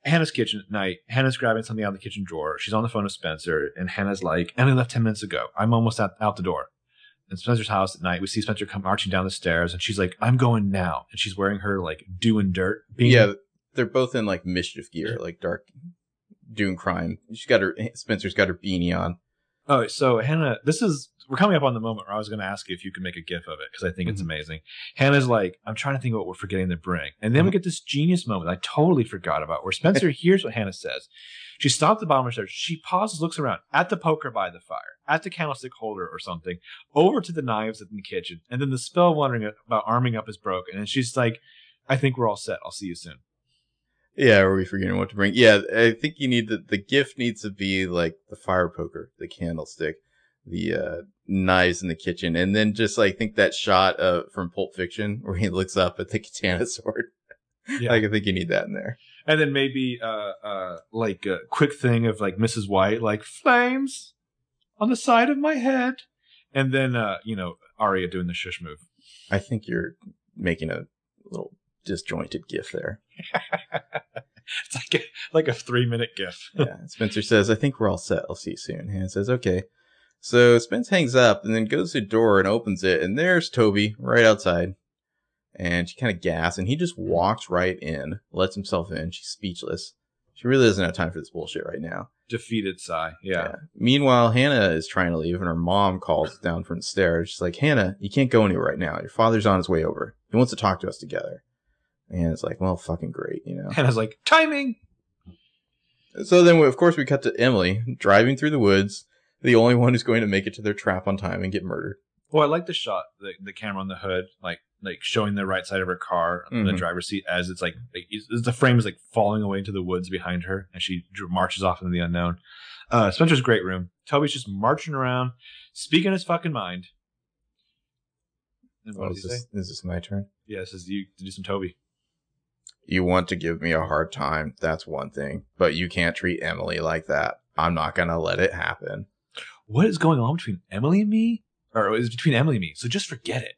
Hannah's kitchen at night. Hannah's grabbing something out of the kitchen drawer. She's on the phone with Spencer, and Hannah's like, "And I left 10 minutes ago. I'm almost out the door." In Spencer's house at night, we see Spencer come marching down the stairs, and she's like, "I'm going now." And she's wearing her like doing dirt. Yeah, they're both in like mischief gear, like dark, doing crime. Spencer's got her beanie on. Oh, so Hannah, we're coming up on the moment where I was going to ask you if you could make a gif of it, because I think it's amazing. Hannah's like, "I'm trying to think of what we're forgetting to bring." And then we get this genius moment I totally forgot about, where Spencer hears what Hannah says. She stops at the bottom of the stairs. She pauses, looks around, at the poker by the fire, at the candlestick holder or something, over to the knives in the kitchen. And then the spell wondering about arming up is broken. And she's like, "I think we're all set. I'll see you soon." Yeah, are we forgetting what to bring? Yeah, I think you need the gift needs to be like the fire poker, the candlestick, the knives in the kitchen, and then just like think that shot from Pulp Fiction where he looks up at the katana sword. Yeah. Like I think you need that in there. And then maybe like a quick thing of like Mrs. White, like flames on the side of my head, and then Aria doing the shush move. I think you're making a little disjointed gif there. It's like a 3-minute gif. Yeah. Spencer says, "I think we're all set. I'll see you soon." Hannah says, "Okay." So Spence hangs up and then goes to the door and opens it, and there's Toby right outside. And she kind of gasps, and he just walks right in, lets himself in. She's speechless. She really doesn't have time for this bullshit right now. Defeated sigh. Yeah. Meanwhile, Hannah is trying to leave, and her mom calls down from the stairs. She's like, "Hannah, you can't go anywhere right now. Your father's on his way over. He wants to talk to us together." And it's like, well, fucking great, you know. Hannah's like, timing! So then, of course, we cut to Emily driving through the woods, the only one who's going to make it to their trap on time and get murdered. Well, I like the shot, the camera on the hood, like showing the right side of her car, the driver's seat, as it's like the frame is like falling away into the woods behind her, and she marches off into the unknown. Spencer's great room. Toby's just marching around, speaking his fucking mind. And what does he say? Is this my turn? Yeah, it says you do some Toby. "You want to give me a hard time, that's one thing, but you can't treat Emily like that. I'm not going to let it happen." What is going on between Emily and me? Or it's between Emily and me, so just forget it.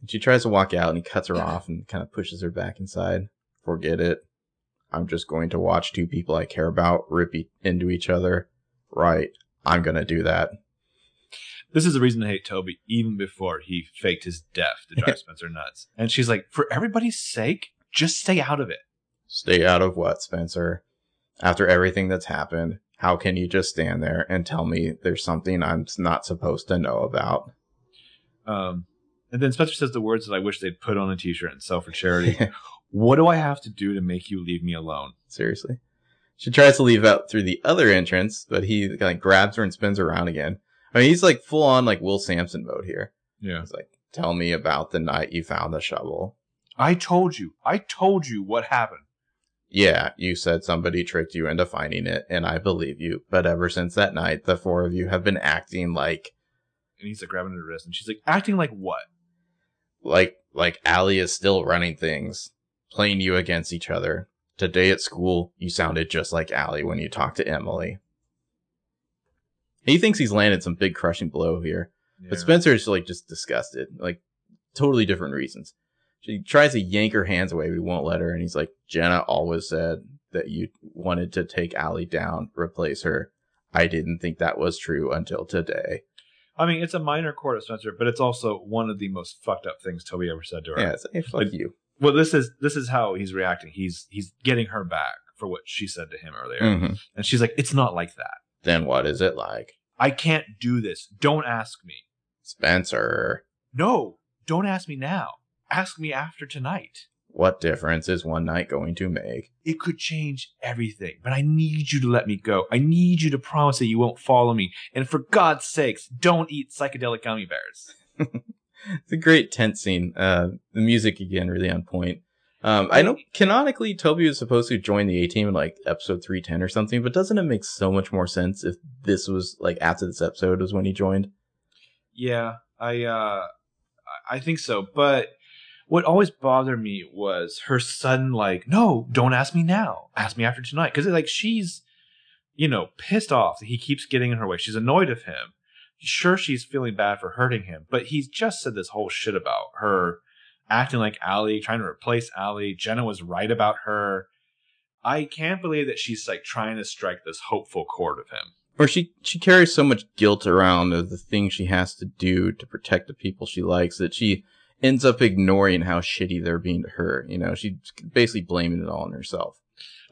And she tries to walk out, and he cuts her off and kind of pushes her back inside. "Forget it. I'm just going to watch two people I care about rip into each other. Right. I'm going to do that." This is the reason I hate Toby, even before he faked his death to drive Spencer nuts. And she's like, "For everybody's sake, just stay out of it." Stay out of what, Spencer? After everything that's happened, how can you just stand there and tell me there's something I'm not supposed to know about? And then Spencer says the words that I wish they'd put on a t-shirt and sell for charity. "What do I have to do to make you leave me alone?" Seriously. She tries to leave out through the other entrance, but he like grabs her and spins her around again. I mean, he's like full on like Will Sampson mode here. Yeah. He's like, "Tell me about the night you found the shovel." I told you what happened. "Yeah, you said somebody tricked you into finding it, and I believe you. But ever since that night, the four of you have been acting like..." And he's like grabbing her wrist, and she's like, "Acting like what?" Like Allie is still running things, playing you against each other. Today at school, you sounded just like Allie when you talked to Emily." He thinks he's landed some big crushing blow here. Yeah. But Spencer is like just disgusted. Like, totally different reasons. She tries to yank her hands away, but he won't let her. And he's like, "Jenna always said that you wanted to take Allie down, replace her. I didn't think that was true until today." I mean, it's a minor quote of Spencer, but it's also one of the most fucked up things Toby ever said to her. Yeah, it's like, fuck you. Well, this is how he's reacting. He's getting her back, for what she said to him earlier. Mm-hmm. And she's like, it's not like that. Then what is it like? I can't do this. Don't ask me. Spencer. No, don't ask me now. Ask me after tonight. What difference is one night going to make? It could change everything, but I need you to let me go. I need you to promise that you won't follow me. And for God's sakes, don't eat psychedelic gummy bears. It's a great tense scene. The music, again, really on point. I know canonically Toby was supposed to join the A-Team in like episode 310 or something, but doesn't it make so much more sense if this was like after this episode was when he joined? Yeah, I think so. But what always bothered me was her sudden like, no, don't ask me now. Ask me after tonight. Because like she's, you know, pissed off that he keeps getting in her way. She's annoyed of him. Sure, she's feeling bad for hurting him, but he's just said this whole shit about her acting like Allie, trying to replace Allie. Jenna was right about her. I can't believe that she's like trying to strike this hopeful chord of him. Or she carries so much guilt around of the things she has to do to protect the people she likes that she ends up ignoring how shitty they're being to her. You know, she's basically blaming it all on herself.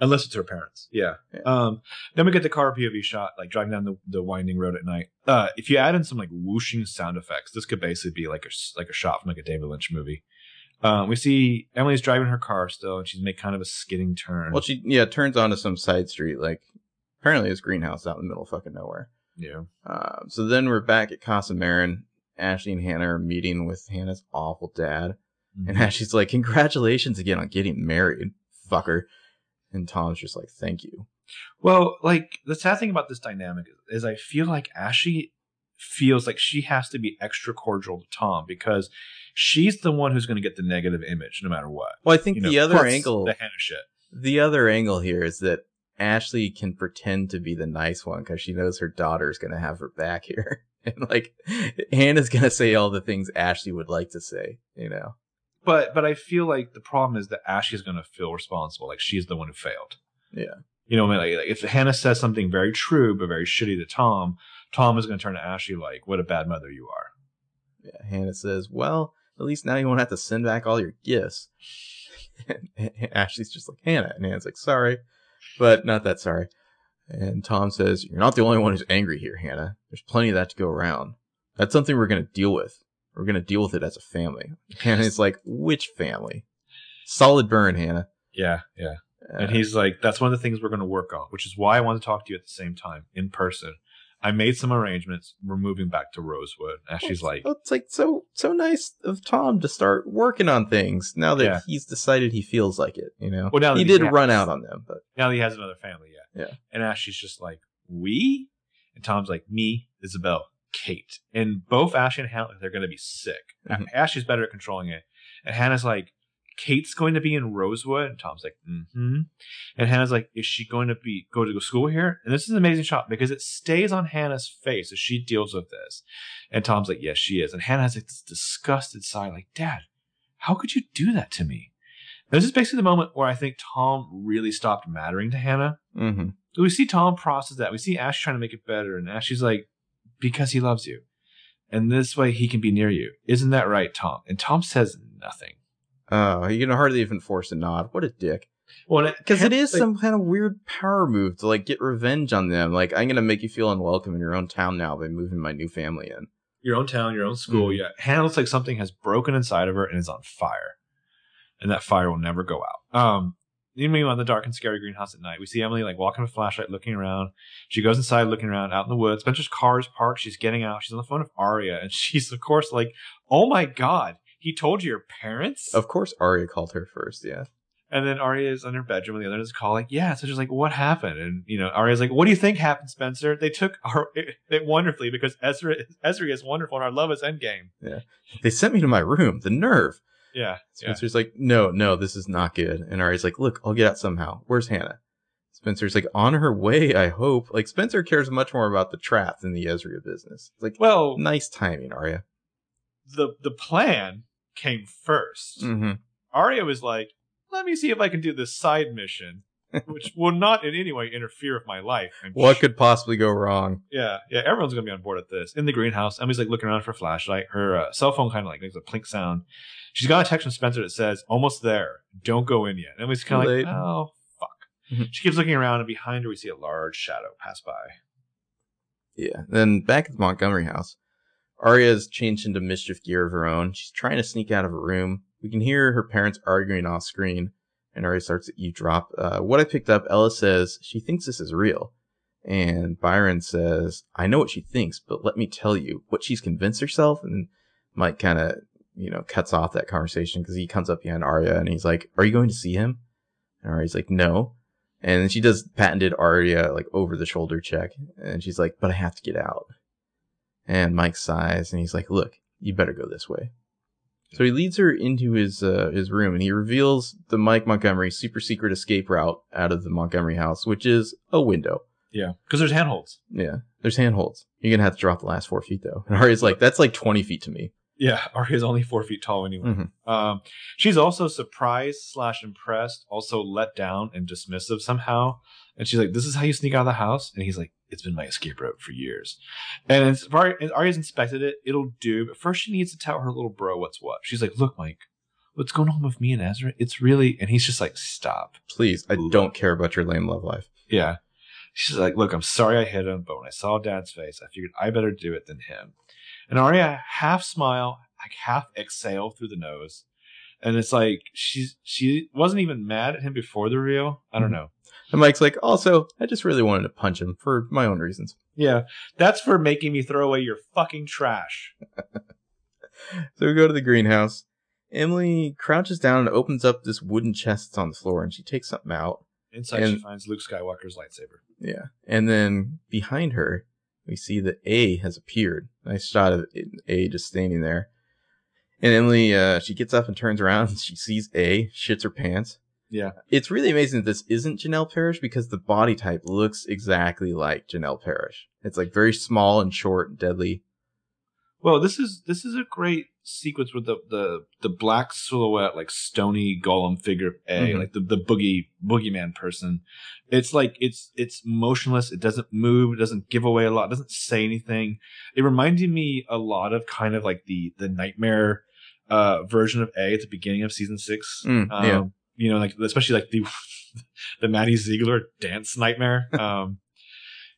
Unless it's her parents. Yeah. Then we get the car POV shot, like driving down the winding road at night. If you add in some like whooshing sound effects, this could basically be like a shot from like a David Lynch movie. We see Emily's driving her car still, and she's making kind of a skidding turn. Well, she turns onto some side street. Like, apparently it's greenhouse out in the middle of fucking nowhere. Yeah. So then we're back at Casa Marin. Ashley and Hannah are meeting with Hannah's awful dad. Mm-hmm. And Ashley's like, congratulations again on getting married, fucker. And Tom's just like, thank you. Well, like, the sad thing about this dynamic is I feel like Ashley feels like she has to be extra cordial to Tom because she's the one who's going to get the negative image no matter what. Well, I think the other angle here is that Ashley can pretend to be the nice one because she knows her daughter's going to have her back here. And like Hannah's going to say all the things Ashley would like to say, you know. But I feel like the problem is that Ashley's going to feel responsible. Like she's the one who failed. Yeah. You know what I mean? Like if Hannah says something very true but very shitty to Tom, Tom is going to turn to Ashley like, what a bad mother you are. Yeah, Hannah says, well, at least now you won't have to send back all your gifts. And Ashley's just like, Hannah. And Hannah's like, sorry, but not that sorry. And Tom says, you're not the only one who's angry here, Hannah. There's plenty of that to go around. That's something we're going to deal with. We're going to deal with it as a family. And he's like, which family? Solid burn, Hannah. Yeah. And he's like, that's one of the things we're going to work on, which is why I want to talk to you at the same time in person. I made some arrangements. We're moving back to Rosewood. Ashley's like... It's like so nice of Tom to start working on things now that he's decided he feels like it, you know? Well, now he did run out on them, but... Now that he has another family, yeah. And Ashley's just like, we? And Tom's like, me, Isabel, Kate. And both Ashley and Hannah, they're going to be sick. Mm-hmm. Ashley's better at controlling it. And Hannah's like, Kate's going to be in Rosewood. And Tom's like, mm-hmm. And Hannah's like, is she going to go to school here? And this is an amazing shot because it stays on Hannah's face as she deals with this. And Tom's like, yes, she is. And Hannah has like this disgusted sigh, like, Dad, how could you do that to me? And this is basically the moment where I think Tom really stopped mattering to Hannah. Mm-hmm. So we see Tom process that. We see Ash trying to make it better. And Ashley's like, because he loves you. And this way he can be near you. Isn't that right, Tom? And Tom says nothing. Oh, you can hardly even force a nod. What a dick. Well, because it is like, some kind of weird power move to like get revenge on them. Like, I'm going to make you feel unwelcome in your own town now by moving my new family in. Your own town, your own school. Mm-hmm. Yeah. Hannah looks like something has broken inside of her and is on fire. And that fire will never go out. Meanwhile, in the dark and scary greenhouse at night, we see Emily like walking with a flashlight, looking around. She goes inside, looking around, out in the woods. Spencer's car is parked. She's getting out. She's on the phone with Aria. And she's, of course, like, oh my God. He told your parents? Of course Aria called her first, yeah. And then Aria is in her bedroom and the other is calling. Yeah, so she's like, what happened? And, you know, Aria's like, what do you think happened, Spencer? They took it wonderfully because Ezra is wonderful and our love is endgame. Yeah. They sent me to my room. The nerve. Yeah. Spencer's like, no, this is not good. And Aria's like, look, I'll get out somehow. Where's Hannah? Spencer's like, on her way, I hope. Like, Spencer cares much more about the trap than the Ezra business. Like, well, nice timing, Aria. The plan came first. Mm-hmm. Aria was like, let me see if I can do this side mission, which will not in any way interfere with my life. What could possibly go wrong? Yeah, everyone's gonna be on board at this. In the greenhouse, Emily's like looking around for a flashlight. Her cell phone kind of like makes a plink sound. She's got a text from Spencer that says, almost there, don't go in yet. And Emily's kind of like, oh fuck. Mm-hmm. She keeps looking around, and behind her, we see a large shadow pass by. Yeah. Then back at the Montgomery house, Aria's changed into mischief gear of her own. She's trying to sneak out of her room. We can hear her parents arguing off screen, and Aria starts to eavesdrop. What I picked up, Ella says she thinks this is real. And Byron says, I know what she thinks, but let me tell you what she's convinced herself. And Mike kind of, cuts off that conversation because he comes up behind Aria and he's like, are you going to see him? And Aria's like, no. And then she does patented Aria, over the shoulder check. And she's like, but I have to get out. And Mike sighs and he's like, look, you better go this way. So he leads her into his room, and he reveals the Mike Montgomery super secret escape route out of the Montgomery house, which is a window. Yeah, because there's handholds. Yeah, there's handholds. You're going to have to drop the last 4 feet, though. And Aria's like, that's 20 feet to me. Yeah, Aria's only 4 feet tall anyway. Mm-hmm. She's also surprised / impressed, also let down and dismissive somehow. And she's like, this is how you sneak out of the house? And he's like, it's been my escape route for years. And Aria's inspected it. It'll do. But first she needs to tell her little bro what's what. She's like, look, Mike, what's going on with me and Ezra? It's really... And he's just like, stop. Please, I don't care about your lame love life. Yeah. She's like, look, I'm sorry I hit him, but when I saw Dad's face, I figured I better do it than him. And Aria half smile, half exhale through the nose. And it's like, she wasn't even mad at him before the reveal. I don't know. And Mike's like, also, I just really wanted to punch him for my own reasons. Yeah, that's for making me throw away your fucking trash. So we go to the greenhouse. Emily crouches down and opens up this wooden chest that's on the floor, and she takes something out. Inside, she finds Luke Skywalker's lightsaber. Yeah. And then behind her, we see that A has appeared. Nice shot of A just standing there. And Emily, she gets up and turns around. And she sees A, shits her pants. Yeah. It's really amazing that this isn't Janelle Parrish because the body type looks exactly like Janelle Parrish. It's very small and short and deadly. Well, this is a great sequence with the black silhouette, stony golem figure of A, mm-hmm. The boogeyman person. It's it's motionless. It doesn't move. It doesn't give away a lot. It doesn't say anything. It reminded me a lot of kind of the nightmare version of A at the beginning of season 6. Yeah. Especially the Maddie Ziegler dance nightmare.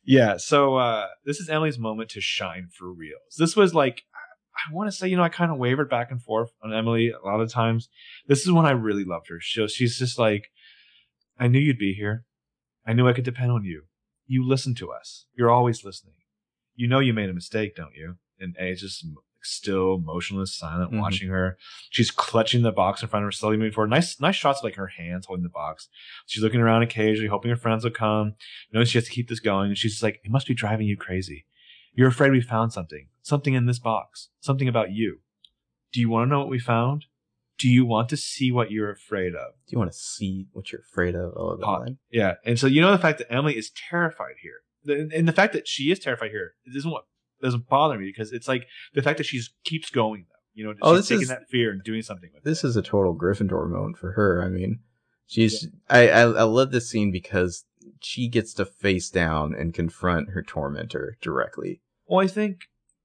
Yeah, so this is Emily's moment to shine for real. This was I want to say, I kind of wavered back and forth on Emily a lot of times. This is when I really loved her. She's just like, I knew you'd be here. I knew I could depend on you. You listen to us. You're always listening. You know you made a mistake, don't you? And A's just still motionless, silent, mm-hmm. watching her. She's clutching the box in front of her, slowly moving forward. Nice shots of her hands holding the box. She's looking around occasionally, hoping her friends will come. She has to keep this going. And she's just like, it must be driving you crazy. You're afraid we found something in this box, something about you. Do you want to know what we found? Do you want to see what you're afraid of? Do you want to see what you're afraid of? Yeah. And so, the fact that Emily is terrified here, and the fact that she is terrified here, it isn't what doesn't bother me, because it's the fact that she keeps going, though. She's taking that fear and doing something with it. This is a total Gryffindor moment for her. I mean, she's... Yeah. I love this scene because she gets to face down and confront her tormentor directly. Well, I think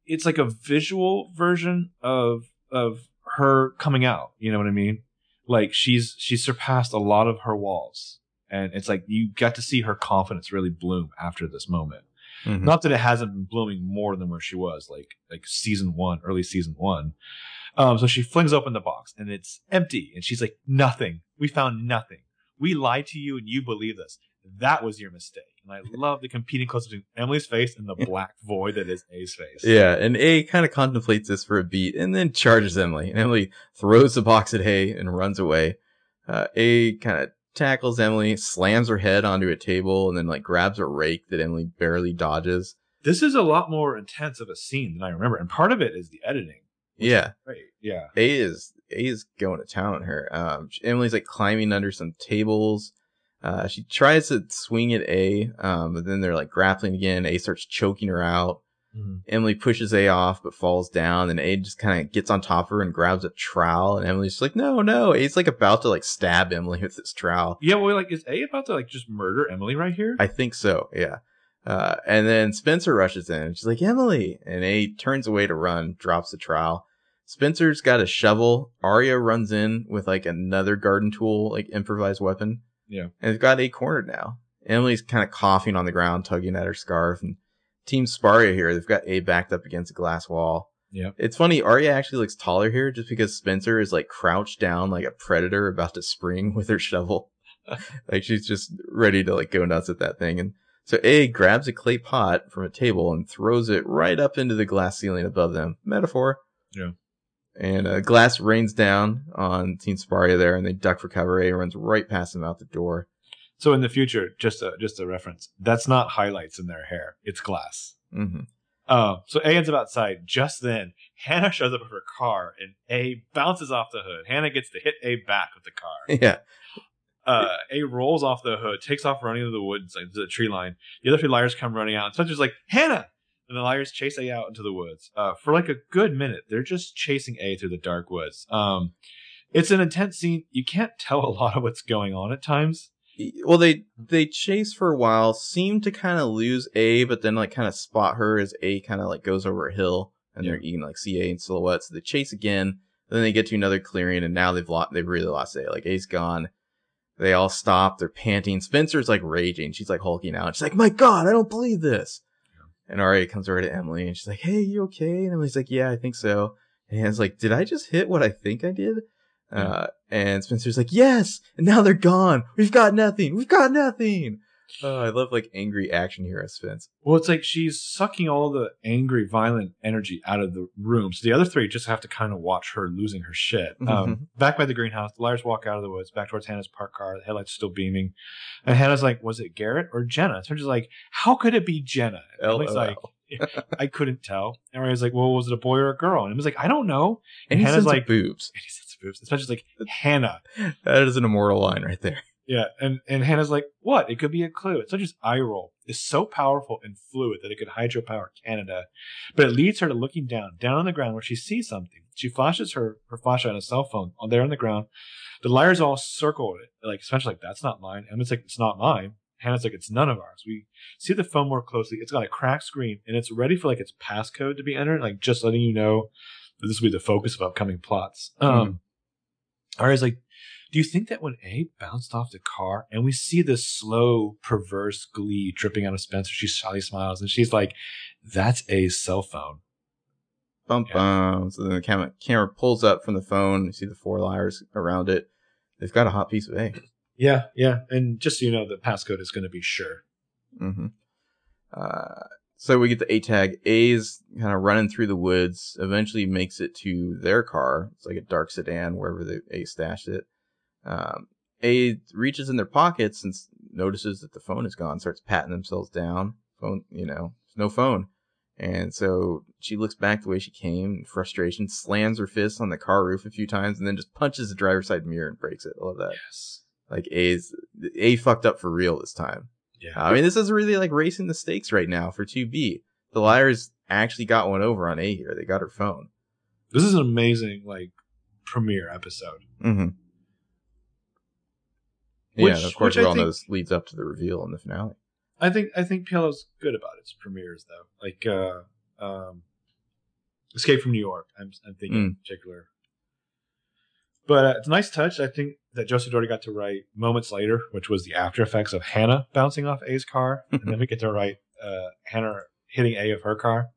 it's a visual version of her coming out. You know what I mean? She's surpassed a lot of her walls, and it's you got to see her confidence really bloom after this moment. Mm-hmm. Not that it hasn't been blooming more than where she was, early season one. So she flings open the box, and it's empty. And she's like, nothing. We found nothing. We lied to you, and you believed us. That was your mistake. And I love the competing close between Emily's face and the black void that is A's face. Yeah, and A kind of contemplates this for a beat and then charges Emily. And Emily throws the box at A and runs away. A kind of tackles Emily, slams her head onto a table, and then grabs a rake that Emily barely dodges. This is a lot more intense of a scene than I remember, and part of it is the editing. Yeah, great. Yeah. A is going to town on her. Emily's climbing under some tables. She tries to swing at A, but then they're grappling again. A starts choking her out. Mm-hmm. Emily pushes A off, but falls down, and A just kind of gets on top of her and grabs a trowel. And Emily's just like, no. A's about to stab Emily with this trowel. Yeah, well, is A about to just murder Emily right here? I think so. Yeah. And then Spencer rushes in, and she's like, Emily, and A turns away to run, drops the trowel. Spencer's got a shovel. Aria runs in with another garden tool, improvised weapon. Yeah. And it's got 8 cornered now. Emily's kind of coughing on the ground, tugging at her scarf. And Team Sparia here, they've got A backed up against a glass wall. Yeah. It's funny, Aria actually looks taller here just because Spencer is like crouched down like a predator about to spring with her shovel. Like she's just ready to like go nuts at that thing. And so A grabs a clay pot from a table and throws it right up into the glass ceiling above them. Metaphor. Yeah. And glass rains down on Team Sparia there, and they duck for cover. A runs right past them out the door. So in the future, just a reference, that's not highlights in their hair. It's glass. Mm-hmm. So A ends up outside. Just then, Hannah shows up with her car, and A bounces off the hood. Hannah gets to hit A back with the car. Yeah. A rolls off the hood, takes off running into the woods, like the tree line. The other 3 liars come running out. And Spencer's like, Hannah! And the liars chase A out into the woods. For like a good minute, they're just chasing A through the dark woods. It's an intense scene. You can't tell a lot of what's going on at times. Well, they chase for a while, seem to kind of lose A, but then like kind of spot her as A kind of like goes over a hill, and yeah. They're eating like see A in silhouette. So they chase again, then they get to another clearing, and now they've really lost A. Like A's gone. They all stop. They're panting. Spencer's like raging. She's like hulking out. She's like, "My God, I don't believe this." Yeah. And Aria comes over to Emily, and she's like, "Hey, you okay?" And Emily's like, "Yeah, I think so." And Hannah's like, "Did I just hit what I think I did?" And Spencer's like, yes, and now they're gone. We've got nothing. I love like angry action hero Spence. Well, it's like she's sucking all the angry, violent energy out of the room. So the other 3 just have to kind of watch her losing her shit. Back by the greenhouse, the liars walk out of the woods, back towards Hannah's parked car. The headlights still beaming. And Hannah's like, was it Garrett or Jenna? And Spencer's like, how could it be Jenna? And Emily's like, I couldn't tell. And Aria's like, well, was it a boy or a girl? And Emily's like, I don't know. And Hannah's like, boobs. And boobs. It's not just like Hannah. That is an immortal line right there. Yeah, and Hannah's like, what? It could be a clue. It's not just eye roll. It's so powerful and fluid that it could hydropower Canada, but it leads her to looking down on the ground where she sees something. She flashes her flashlight on a cell phone on there on the ground. The liars all circle it, like especially like that's not mine. And it's like it's not mine. Hannah's like, it's none of ours. We see the phone more closely. It's got a cracked screen and it's ready for like its passcode to be entered, like just letting you know that this will be the focus of upcoming plots. Aria's like, do you think that when A bounced off the car and we see this slow, perverse glee dripping out of Spencer, she shyly smiles and she's like, that's A's cell phone. Bum. So then the camera pulls up from the phone. You see the 4 liars around it. They've got a hot piece of A. Yeah. And just so you know, the passcode is going to be sure. Mm-hmm. So we get the A tag. A's kind of running through the woods, eventually makes it to their car. It's like a dark sedan, wherever the A stashed it. A reaches in their pockets and notices that the phone is gone, starts patting themselves down. Phone, there's no phone. And so she looks back the way she came in frustration, slams her fist on the car roof a few times, and then just punches the driver's side mirror and breaks it. I love that. Yes. Like A fucked up for real this time. Yeah. I mean, this is really like racing the stakes right now for 2B. The liars actually got one over on A here. They got her phone. This is an amazing like premiere episode. Mm-hmm. Which, yeah, and of course we all know this leads up to the reveal in the finale. I think PLO's good about its premieres though. Like Escape from New York. I'm thinking in particular. But it's a nice touch, I think, that Joseph Dougherty got to write moments later, which was the after effects of Hannah bouncing off A's car. And then we get to write Hannah hitting A of her car.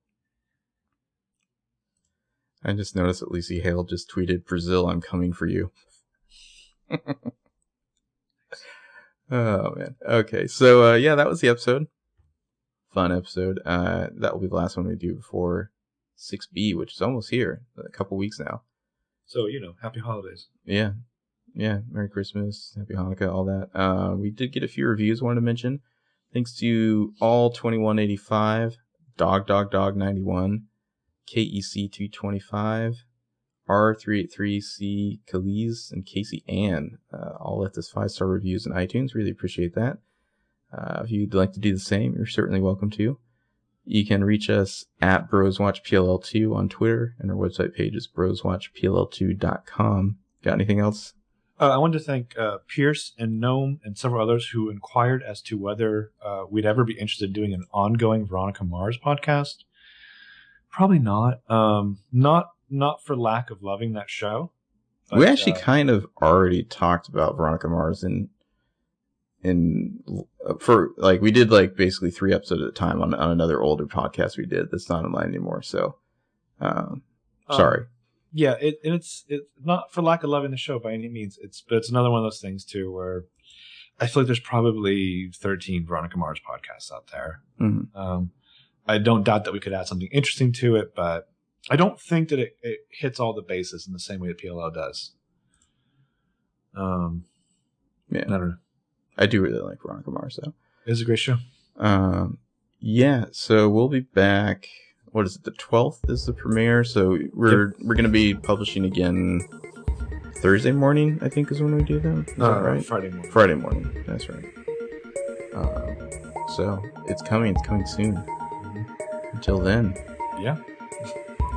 I just noticed that Lisey Hale just tweeted, Brazil, I'm coming for you. Oh, man. Okay, so, yeah, that was the episode. Fun episode. That will be the last one we do before 6B, which is almost here. A couple weeks now. So, happy holidays. Yeah. Yeah. Merry Christmas. Happy Hanukkah. All that. We did get a few reviews I wanted to mention. Thanks to All2185, Dog91, KEC225, R383C Kaliz, and Casey Ann. All left us 5-star reviews in iTunes. Really appreciate that. If you'd like to do the same, you're certainly welcome to. You can reach us at BrosWatchPLL2 on Twitter, and our website page is broswatchpll2.com. Got anything else? I wanted to thank Pierce and Gnome and several others who inquired as to whether we'd ever be interested in doing an ongoing Veronica Mars podcast. Probably not. Not for lack of loving that show. But, we actually kind of already talked about Veronica Mars in we did like basically three episodes at a time on another older podcast we did that's not online anymore. So, sorry. Yeah, it's not for lack of loving the show by any means. But it's another one of those things too where I feel like there's probably 13 Veronica Mars podcasts out there. Mm-hmm. I don't doubt that we could add something interesting to it, but I don't think that it hits all the bases in the same way that PLL does. Yeah, I don't know. I do really like Veronica Mars though. It's a great show. Yeah, so we'll be back. What is it? The 12th is the premiere, so we're gonna be publishing again Thursday morning. I think is when we do them. Is that right? Friday morning. Friday morning. That's right. So it's coming. It's coming soon. Mm-hmm. Until then. Yeah.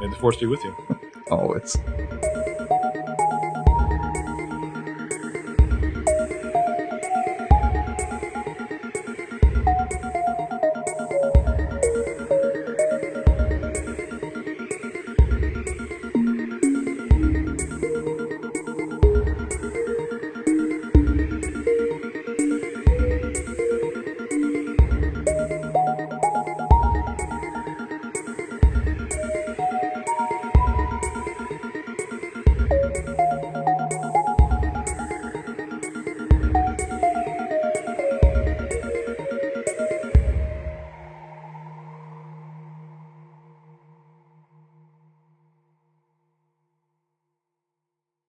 May the force be with you. Always.